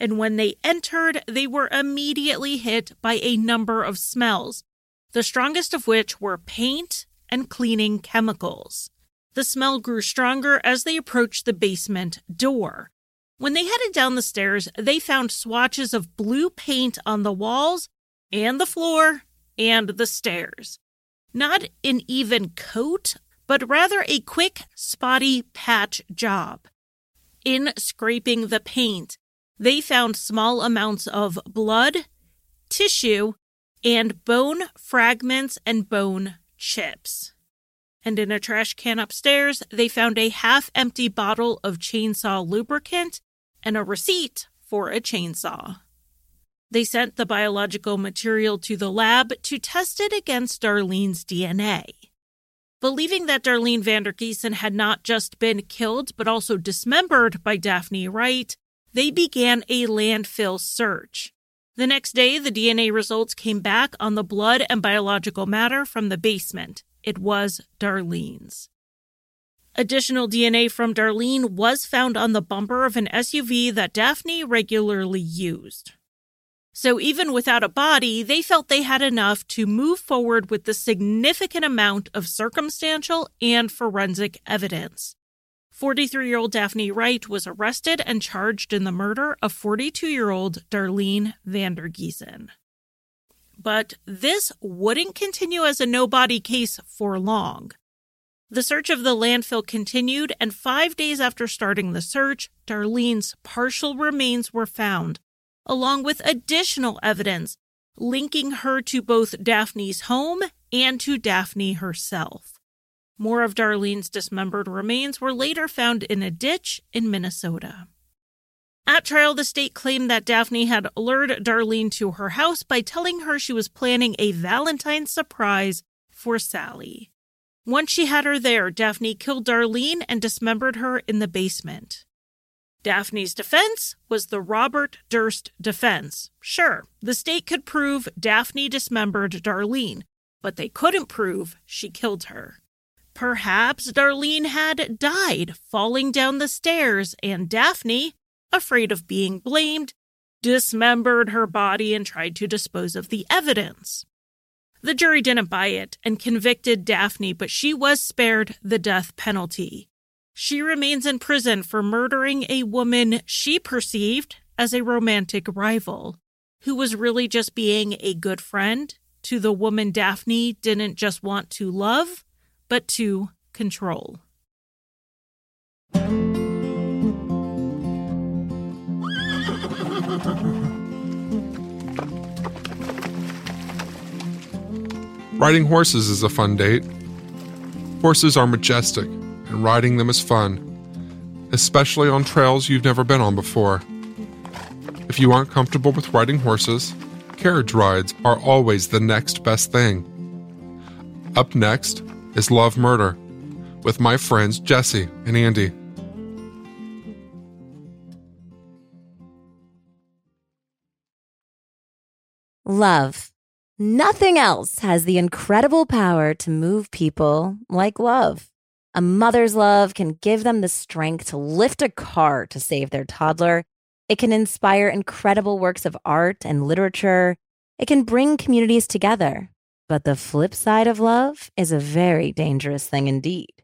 And when they entered, they were immediately hit by a number of smells, the strongest of which were paint and cleaning chemicals. The smell grew stronger as they approached the basement door. When they headed down the stairs, they found swatches of blue paint on the walls and the floor and the stairs. Not an even coat, but rather a quick, spotty patch job. In scraping the paint, they found small amounts of blood, tissue, and bone fragments and bone chips. And in a trash can upstairs, they found a half-empty bottle of chainsaw lubricant and a receipt for a chainsaw. They sent the biological material to the lab to test it against Darlene's DNA. Believing that Darlene Vandergeesen had not just been killed but also dismembered by Daphne Wright, they began a landfill search. The next day, the DNA results came back on the blood and biological matter from the basement. It was Darlene's. Additional DNA from Darlene was found on the bumper of an SUV that Daphne regularly used. So even without a body, they felt they had enough to move forward with the significant amount of circumstantial and forensic evidence. 43-year-old Daphne Wright was arrested and charged in the murder of 42-year-old Darlene Vandergeesen. But this wouldn't continue as a nobody case for long. The search of the landfill continued, and 5 days after starting the search, Darlene's partial remains were found, along with additional evidence linking her to both Daphne's home and to Daphne herself. More of Darlene's dismembered remains were later found in a ditch in Minnesota. At trial, the state claimed that Daphne had lured Darlene to her house by telling her she was planning a Valentine's surprise for Sally. Once she had her there, Daphne killed Darlene and dismembered her in the basement. Daphne's defense was the Robert Durst defense. Sure, the state could prove Daphne dismembered Darlene, but they couldn't prove she killed her. Perhaps Darlene had died falling down the stairs, and Daphne, afraid of being blamed, dismembered her body and tried to dispose of the evidence. The jury didn't buy it and convicted Daphne, but she was spared the death penalty. She remains in prison for murdering a woman she perceived as a romantic rival, who was really just being a good friend to the woman Daphne didn't just want to love, but to control. Riding horses is a fun date. Horses are majestic, and riding them is fun, especially on trails you've never been on before. If you aren't comfortable with riding horses, carriage rides are always the next best thing. Up next is Love Murder with my friends Jesse and Andy. Love. Nothing else has the incredible power to move people like love. A mother's love can give them the strength to lift a car to save their toddler. It can inspire incredible works of art and literature. It can bring communities together. But the flip side of love is a very dangerous thing indeed.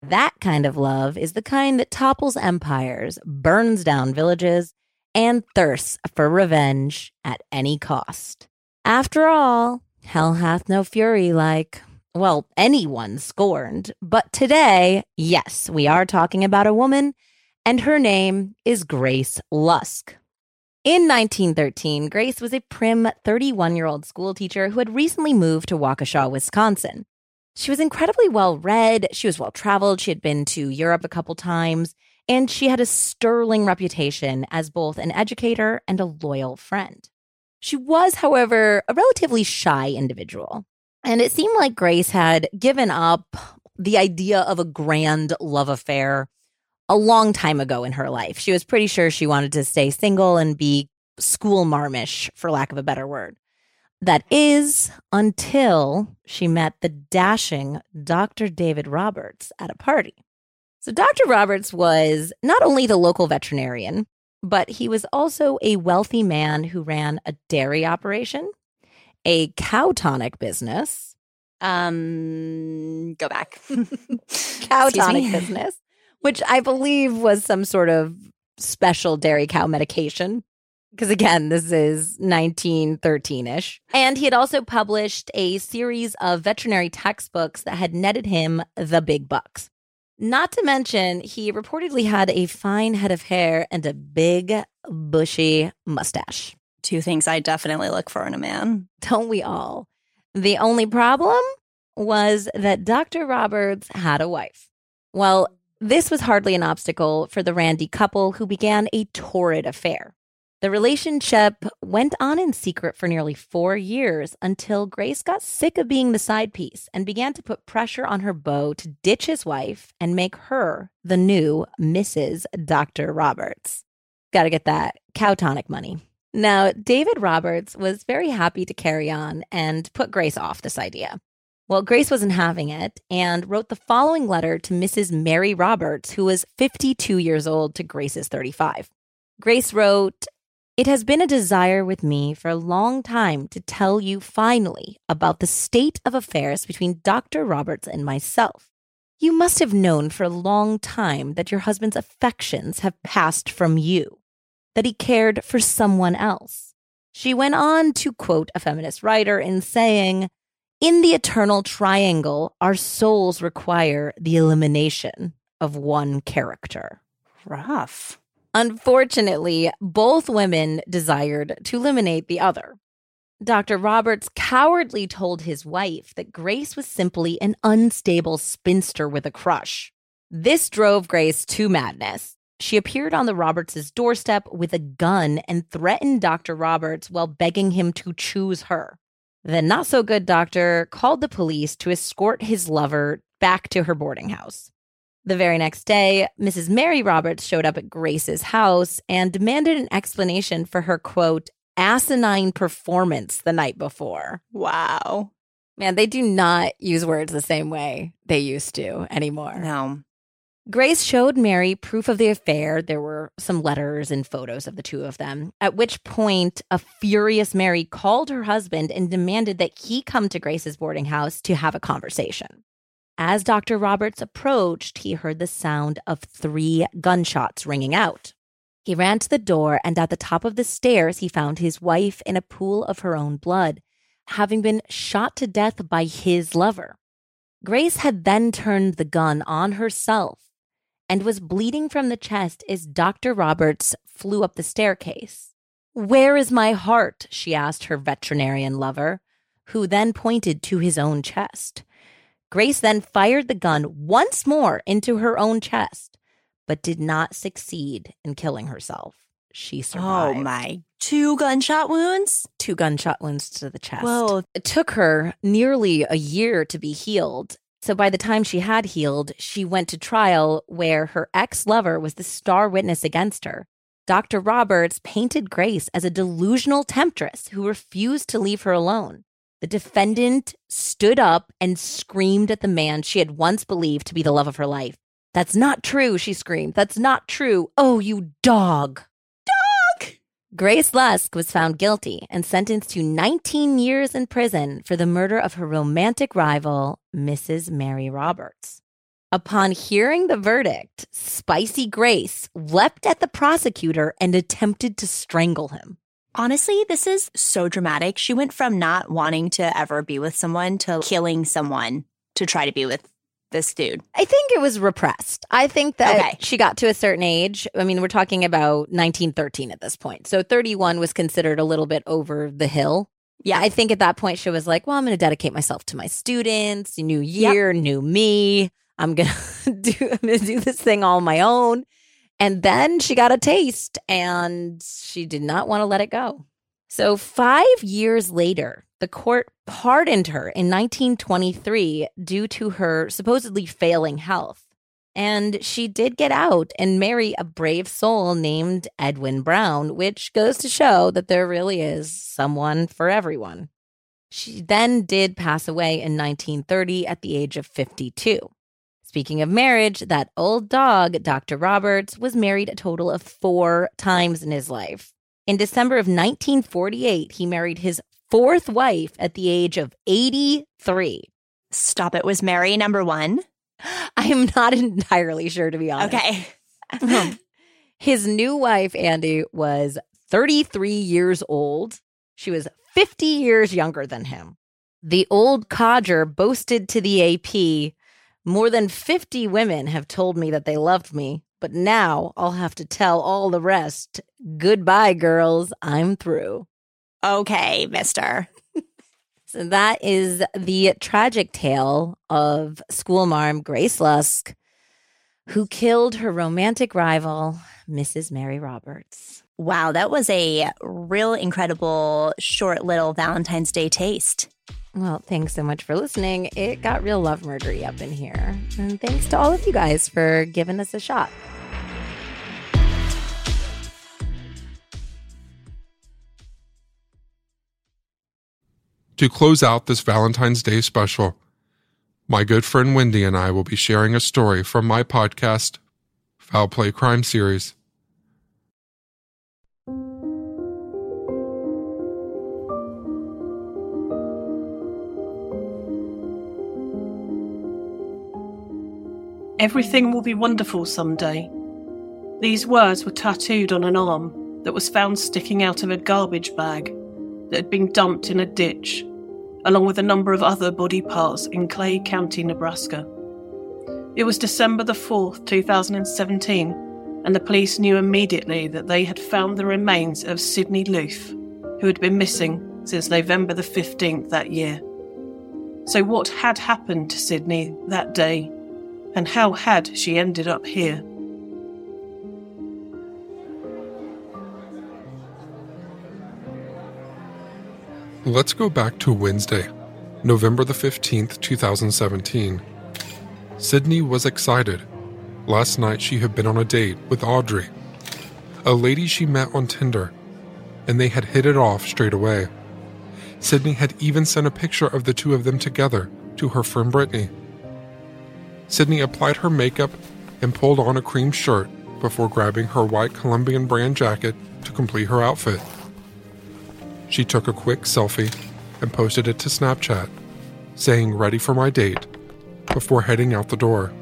That kind of love is the kind that topples empires, burns down villages, and thirsts for revenge at any cost. After all, hell hath no fury like, well, anyone scorned. But today, yes, we are talking about a woman, and her name is Grace Lusk. In 1913, Grace was a prim 31-year-old schoolteacher who had recently moved to Waukesha, Wisconsin. She was incredibly well-read, she was well-traveled, she had been to Europe a couple times, and she had a sterling reputation as both an educator and a loyal friend. She was, however, a relatively shy individual, and it seemed like Grace had given up the idea of a grand love affair a long time ago in her life. She was pretty sure she wanted to stay single and be school marmish, for lack of a better word. That is, until she met the dashing Dr. David Roberts at a party. So Dr. Roberts was not only the local veterinarian, but he was also a wealthy man who ran a dairy operation, a cow tonic business. Go back. Cow tonic business, which I believe was some sort of special dairy cow medication. Because again, this is 1913-ish. And he had also published a series of veterinary textbooks that had netted him the big bucks. Not to mention, he reportedly had a fine head of hair and a big, bushy mustache. Two things I definitely look for in a man. Don't we all? The only problem was that Dr. Roberts had a wife. Well, this was hardly an obstacle for the Randy couple, who began a torrid affair. The relationship went on in secret for nearly 4 years until Grace got sick of being the side piece and began to put pressure on her beau to ditch his wife and make her the new Mrs. Dr. Roberts. Gotta get that cow tonic money. Now, David Roberts was very happy to carry on and put Grace off this idea. Well, Grace wasn't having it and wrote the following letter to Mrs. Mary Roberts, who was 52 years old to Grace's 35. Grace wrote, "It has been a desire with me for a long time to tell you finally about the state of affairs between Dr. Roberts and myself. You must have known for a long time that your husband's affections have passed from you, that he cared for someone else." She went on to quote a feminist writer in saying, "In the eternal triangle, our souls require the elimination of one character." Rough. Unfortunately, both women desired to eliminate the other. Dr. Roberts cowardly told his wife that Grace was simply an unstable spinster with a crush. This drove Grace to madness. She appeared on the Roberts' doorstep with a gun and threatened Dr. Roberts while begging him to choose her. The not-so-good doctor called the police to escort his lover back to her boarding house. The very next day, Mrs. Mary Roberts showed up at Grace's house and demanded an explanation for her, quote, asinine performance the night before. Wow. Man, they do not use words the same way they used to anymore. No. Grace showed Mary proof of the affair. There were some letters and photos of the two of them, at which point a furious Mary called her husband and demanded that he come to Grace's boarding house to have a conversation. As Dr. Roberts approached, he heard the sound of 3 gunshots ringing out. He ran to the door, and at the top of the stairs, he found his wife in a pool of her own blood, having been shot to death by his lover. Grace had then turned the gun on herself and was bleeding from the chest as Dr. Roberts flew up the staircase. "Where is my heart?" she asked her veterinarian lover, who then pointed to his own chest. Grace then fired the gun once more into her own chest, but did not succeed in killing herself. She survived. Oh, my. 2 gunshot wounds? 2 gunshot wounds to the chest. Whoa. It took her nearly a year to be healed. So by the time she had healed, she went to trial where her ex-lover was the star witness against her. Dr. Roberts painted Grace as a delusional temptress who refused to leave her alone. The defendant stood up and screamed at the man she had once believed to be the love of her life. "That's not true," she screamed. "That's not true. Oh, you dog." Dog! Grace Lusk was found guilty and sentenced to 19 years in prison for the murder of her romantic rival, Mrs. Mary Roberts. Upon hearing the verdict, Spicy Grace leapt at the prosecutor and attempted to strangle him. Honestly, this is so dramatic. She went from not wanting to ever be with someone to killing someone to try to be with this dude. I think it was repressed. I think that she got to a certain age. I mean, we're talking about 1913 at this point. So 31 was considered a little bit over the hill. Yeah, I think at that point she was like, well, I'm going to dedicate myself to my students, new year, new me. I'm gonna do this thing all on my own. And then she got a taste and she did not want to let it go. So 5 years later, the court pardoned her in 1923 due to her supposedly failing health. And she did get out and marry a brave soul named Edwin Brown, which goes to show that there really is someone for everyone. She then did pass away in 1930 at the age of 52. Speaking of marriage, that old dog, Dr. Roberts, was married a total of 4 times in his life. In December of 1948, he married his 4th wife at the age of 83. Stop it. Was Mary number 1? I am not entirely sure, to be honest. Okay. His new wife, Andy, was 33 years old. She was 50 years younger than him. The old codger boasted to the AP, "More than 50 women have told me that they loved me, but now I'll have to tell all the rest. Goodbye, girls. I'm through." Okay, mister. So that is the tragic tale of schoolmarm Grace Lusk, who killed her romantic rival, Mrs. Mary Roberts. Wow, that was a real incredible short little Valentine's Day taste. Well, thanks so much for listening. It got real love murdery up in here. And thanks to all of you guys for giving us a shot. To close out this Valentine's Day special, my good friend Wendy and I will be sharing a story from my podcast, Foul Play Crime Series. Everything will be wonderful someday. These words were tattooed on an arm that was found sticking out of a garbage bag that had been dumped in a ditch, along with a number of other body parts in Clay County, Nebraska. It was December the 4th, 2017, and the police knew immediately that they had found the remains of Sidney Luth, who had been missing since November the 15th that year. So what had happened to Sidney that day? And how had she ended up here? Let's go back to Wednesday, November the 15th, 2017. Sydney was excited. Last night she had been on a date with Audrey, a lady she met on Tinder, and they had hit it off straight away. Sydney had even sent a picture of the two of them together to her friend Brittany. Sydney applied her makeup and pulled on a cream shirt before grabbing her white Colombian brand jacket to complete her outfit. She took a quick selfie and posted it to Snapchat, saying, "Ready for my date," before heading out the door.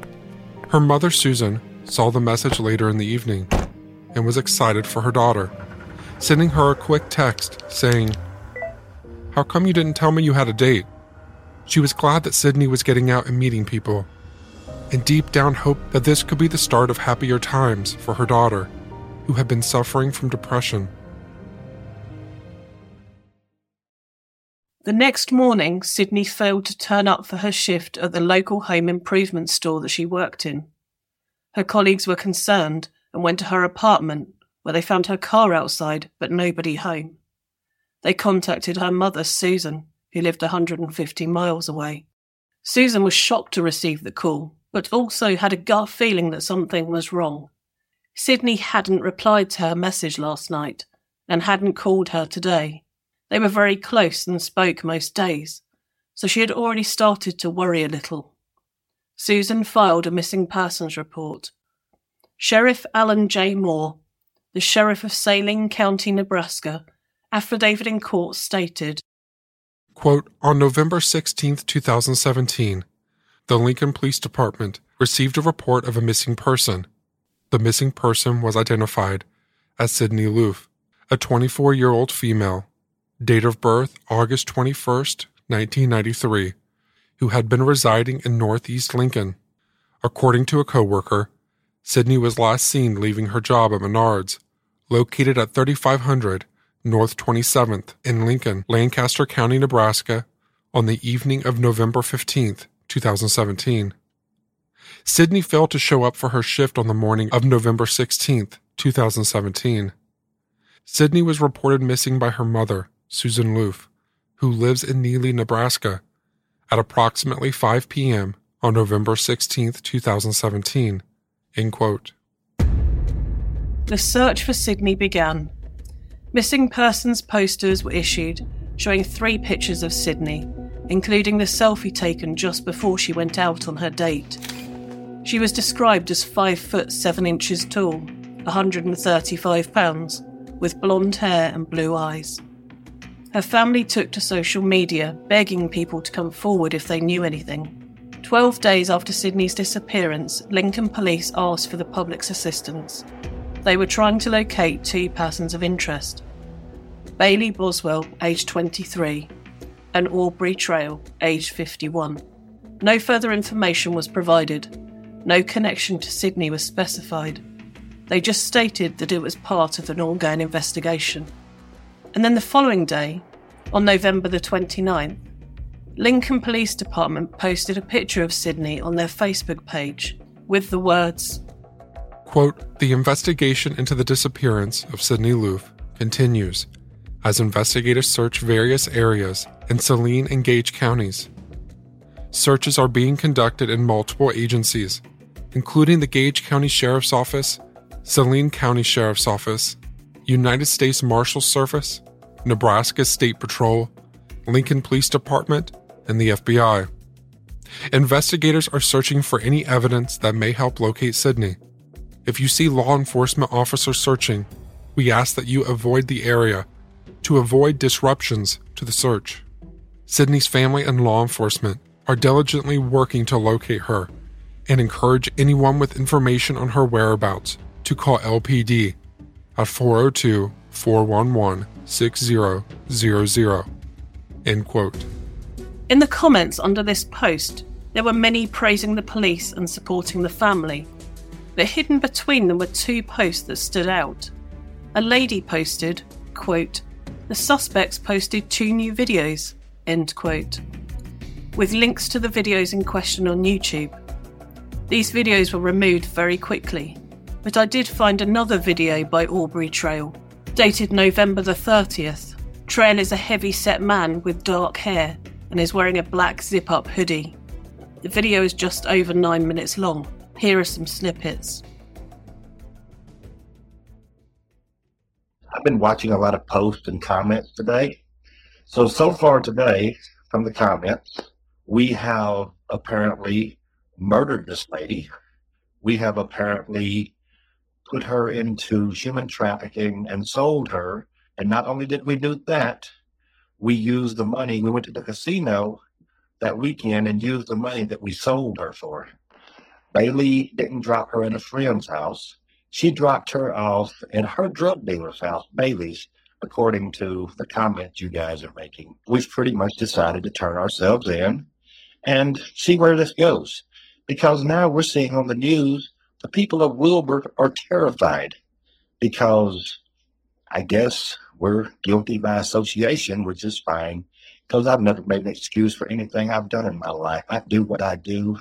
Her mother, Susan, saw the message later in the evening and was excited for her daughter, sending her a quick text saying, "How come you didn't tell me you had a date?" She was glad that Sydney was getting out and meeting people, and deep down hoped that this could be the start of happier times for her daughter, who had been suffering from depression. The next morning, Sydney failed to turn up for her shift at the local home improvement store that she worked in. Her colleagues were concerned and went to her apartment, where they found her car outside but nobody home. They contacted her mother, Susan, who lived 150 miles away. Susan was shocked to receive the call, but also had a gut feeling that something was wrong. Sydney hadn't replied to her message last night and hadn't called her today. They were very close and spoke most days, so she had already started to worry a little. Susan filed a missing persons report. Sheriff Alan J. Moore, the Sheriff of Saline County, Nebraska, affidavit in court stated, quote, on November 16, 2017, the Lincoln Police Department received a report of a missing person. The missing person was identified as Sydney Loof, a 24-year-old female, date of birth August 21, 1993, who had been residing in Northeast Lincoln. According to a co-worker, Sydney was last seen leaving her job at Menards, located at 3500 North 27th in Lincoln, Lancaster County, Nebraska, on the evening of November 15, 2017. Sydney failed to show up for her shift on the morning of November 16, 2017. Sydney was reported missing by her mother, Susan Loof, who lives in Neely, Nebraska, at approximately 5 p.m. on November 16, 2017, end quote. The search for Sydney began. Missing persons posters were issued, showing 3 pictures of Sydney, including the selfie taken just before she went out on her date. She was described as 5'7" tall, 135 pounds, with blonde hair and blue eyes. Her family took to social media, begging people to come forward if they knew anything. 12 days after Sydney's disappearance, Lincoln Police asked for the public's assistance. They were trying to locate 2 persons of interest, Bailey Boswell, age 23, and Aubrey Trail, age 51. No further information was provided. No connection to Sydney was specified. They just stated that it was part of an ongoing investigation. And then the following day, on November the 29th, Lincoln Police Department posted a picture of Sydney on their Facebook page with the words, quote, the investigation into the disappearance of Sydney Loof continues as investigators search various areas in Saline and Gage counties. Searches are being conducted in multiple agencies, including the Gage County Sheriff's Office, Saline County Sheriff's Office, United States Marshals Service, Nebraska State Patrol, Lincoln Police Department, and the FBI. Investigators are searching for any evidence that may help locate Sydney. If you see law enforcement officers searching, we ask that you avoid the area to avoid disruptions to the search. Sydney's family and law enforcement are diligently working to locate her and encourage anyone with information on her whereabouts to call LPD at 402-411-6000, end quote. In the comments under this post, there were many praising the police and supporting the family. But hidden between them were 2 posts that stood out. A lady posted, quote, the suspects posted 2 new videos, end quote, with links to the videos in question on YouTube. These videos were removed very quickly, but I did find another video by Aubrey Trail, dated November the 30th. Trail is a heavy-set man with dark hair and is wearing a black zip-up hoodie. The video is just over 9 minutes long. Here are some snippets. I've been watching a lot of posts and comments today. So far today, from the comments, we have apparently murdered this lady. We have apparently put her into human trafficking and sold her. And not only did we do that, we used the money. We went to the casino that weekend and used the money that we sold her for. Bailey didn't drop her at a friend's house. She dropped her off at her drug dealer's house, Bailey's, according to the comments you guys are making. We've pretty much decided to turn ourselves in and see where this goes. Because now we're seeing on the news, the people of Wilbur are terrified because I guess we're guilty by association, which is fine, because I've never made an excuse for anything I've done in my life. I do what I do.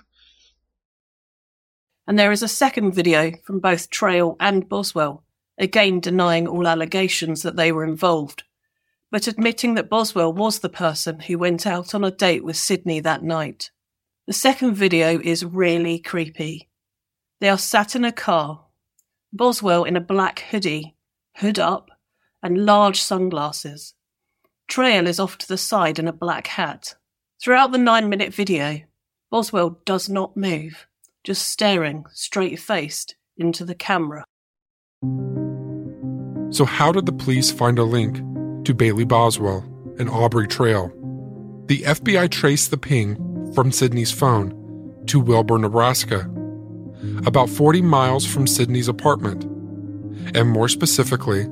And there is a second video from both Trail and Boswell, again denying all allegations that they were involved, but admitting that Boswell was the person who went out on a date with Sydney that night. The second video is really creepy. They are sat in a car, Boswell in a black hoodie, hood up, and large sunglasses. Trail is off to the side in a black hat. Throughout the 9-minute video, Boswell does not move, just staring straight-faced into the camera. So how did the police find a link to Bailey Boswell and Aubrey Trail? The FBI traced the ping from Sydney's phone to Wilbur, Nebraska, about 40 miles from Sydney's apartment. And more specifically,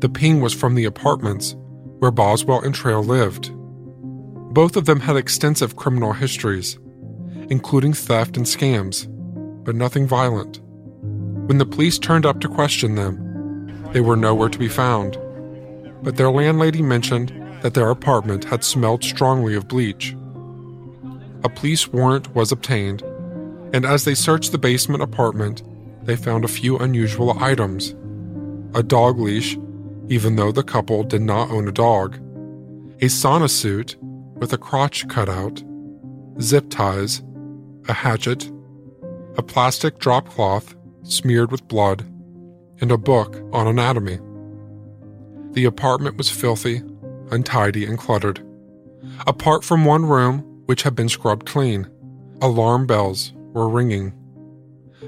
the ping was from the apartments where Boswell and Trail lived. Both of them had extensive criminal histories, including theft and scams, but nothing violent. When the police turned up to question them, they were nowhere to be found, but their landlady mentioned that their apartment had smelled strongly of bleach. A police warrant was obtained, and as they searched the basement apartment, they found a few unusual items. A dog leash, even though the couple did not own a dog, a sauna suit with a crotch cutout, zip ties, a hatchet, a plastic drop cloth smeared with blood, and a book on anatomy. The apartment was filthy, untidy, and cluttered, apart from one room which had been scrubbed clean. Alarm bells were ringing.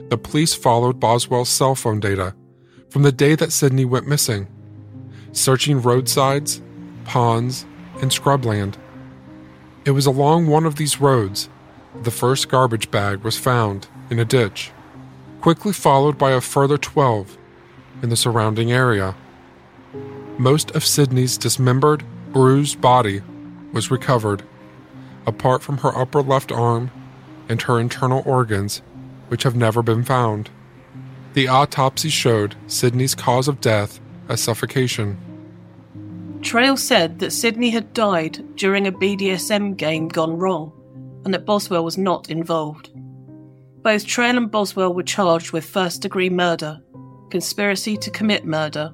The police followed Boswell's cell phone data from the day that Sydney went missing, searching roadsides, ponds, and scrubland. It was along one of these roads the first garbage bag was found in a ditch, quickly followed by a further 12 in the surrounding area. Most of Sydney's dismembered, bruised body was recovered, apart from her upper left arm and her internal organs, which have never been found. The autopsy showed Sydney's cause of death as suffocation. Trail said that Sydney had died during a BDSM game gone wrong, and that Boswell was not involved. Both Trail and Boswell were charged with first-degree murder, conspiracy to commit murder,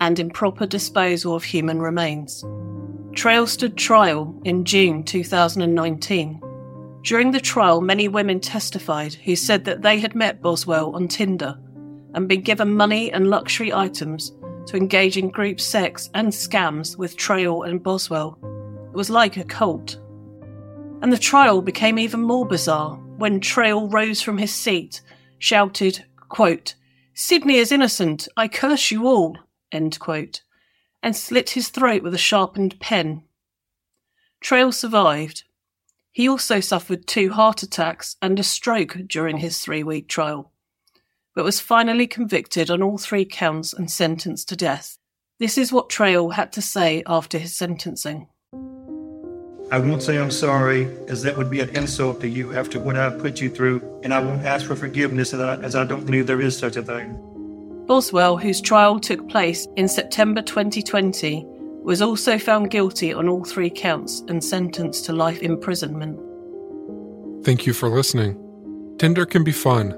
and improper disposal of human remains. Trail stood trial in June 2019. During the trial, many women testified who said that they had met Boswell on Tinder and been given money and luxury items to engage in group sex and scams with Trail and Boswell. It was like a cult. And the trial became even more bizarre when Trail rose from his seat, shouted, quote, "Sydney is innocent, I curse you all," end quote, and slit his throat with a sharpened pen. Trail survived. He also suffered 2 heart attacks and a stroke during his 3-week trial, but was finally convicted on all 3 counts and sentenced to death. This is what Trail had to say after his sentencing. "I won't say I'm sorry, as that would be an insult to you after what I've put you through, and I won't ask for forgiveness, as I don't believe there is such a thing." Boswell, whose trial took place in September 2020, was also found guilty on all 3 counts and sentenced to life imprisonment. Thank you for listening. Tinder can be fun,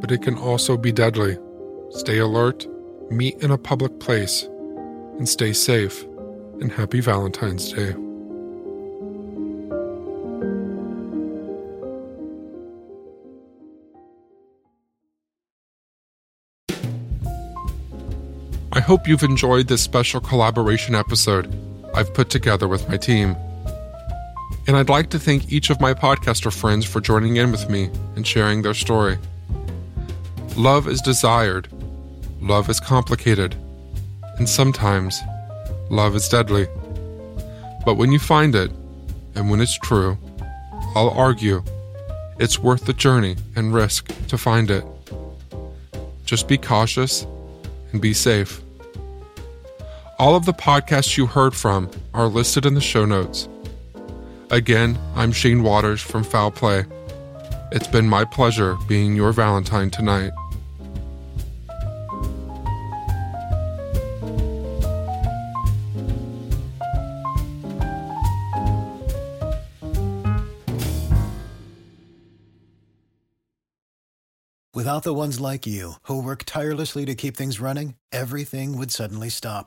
but it can also be deadly. Stay alert, meet in a public place, and stay safe. And happy Valentine's Day. I hope you've enjoyed this special collaboration episode I've put together with my team. And I'd like to thank each of my podcaster friends for joining in with me and sharing their story. Love is desired, love is complicated, and sometimes love is deadly. But when you find it, and when it's true, I'll argue it's worth the journey and risk to find it. Just be cautious and be safe. All of the podcasts you heard from are listed in the show notes. Again, I'm Shane Waters from Foul Play. It's been my pleasure being your Valentine tonight. Without the ones like you, who work tirelessly to keep things running, everything would suddenly stop.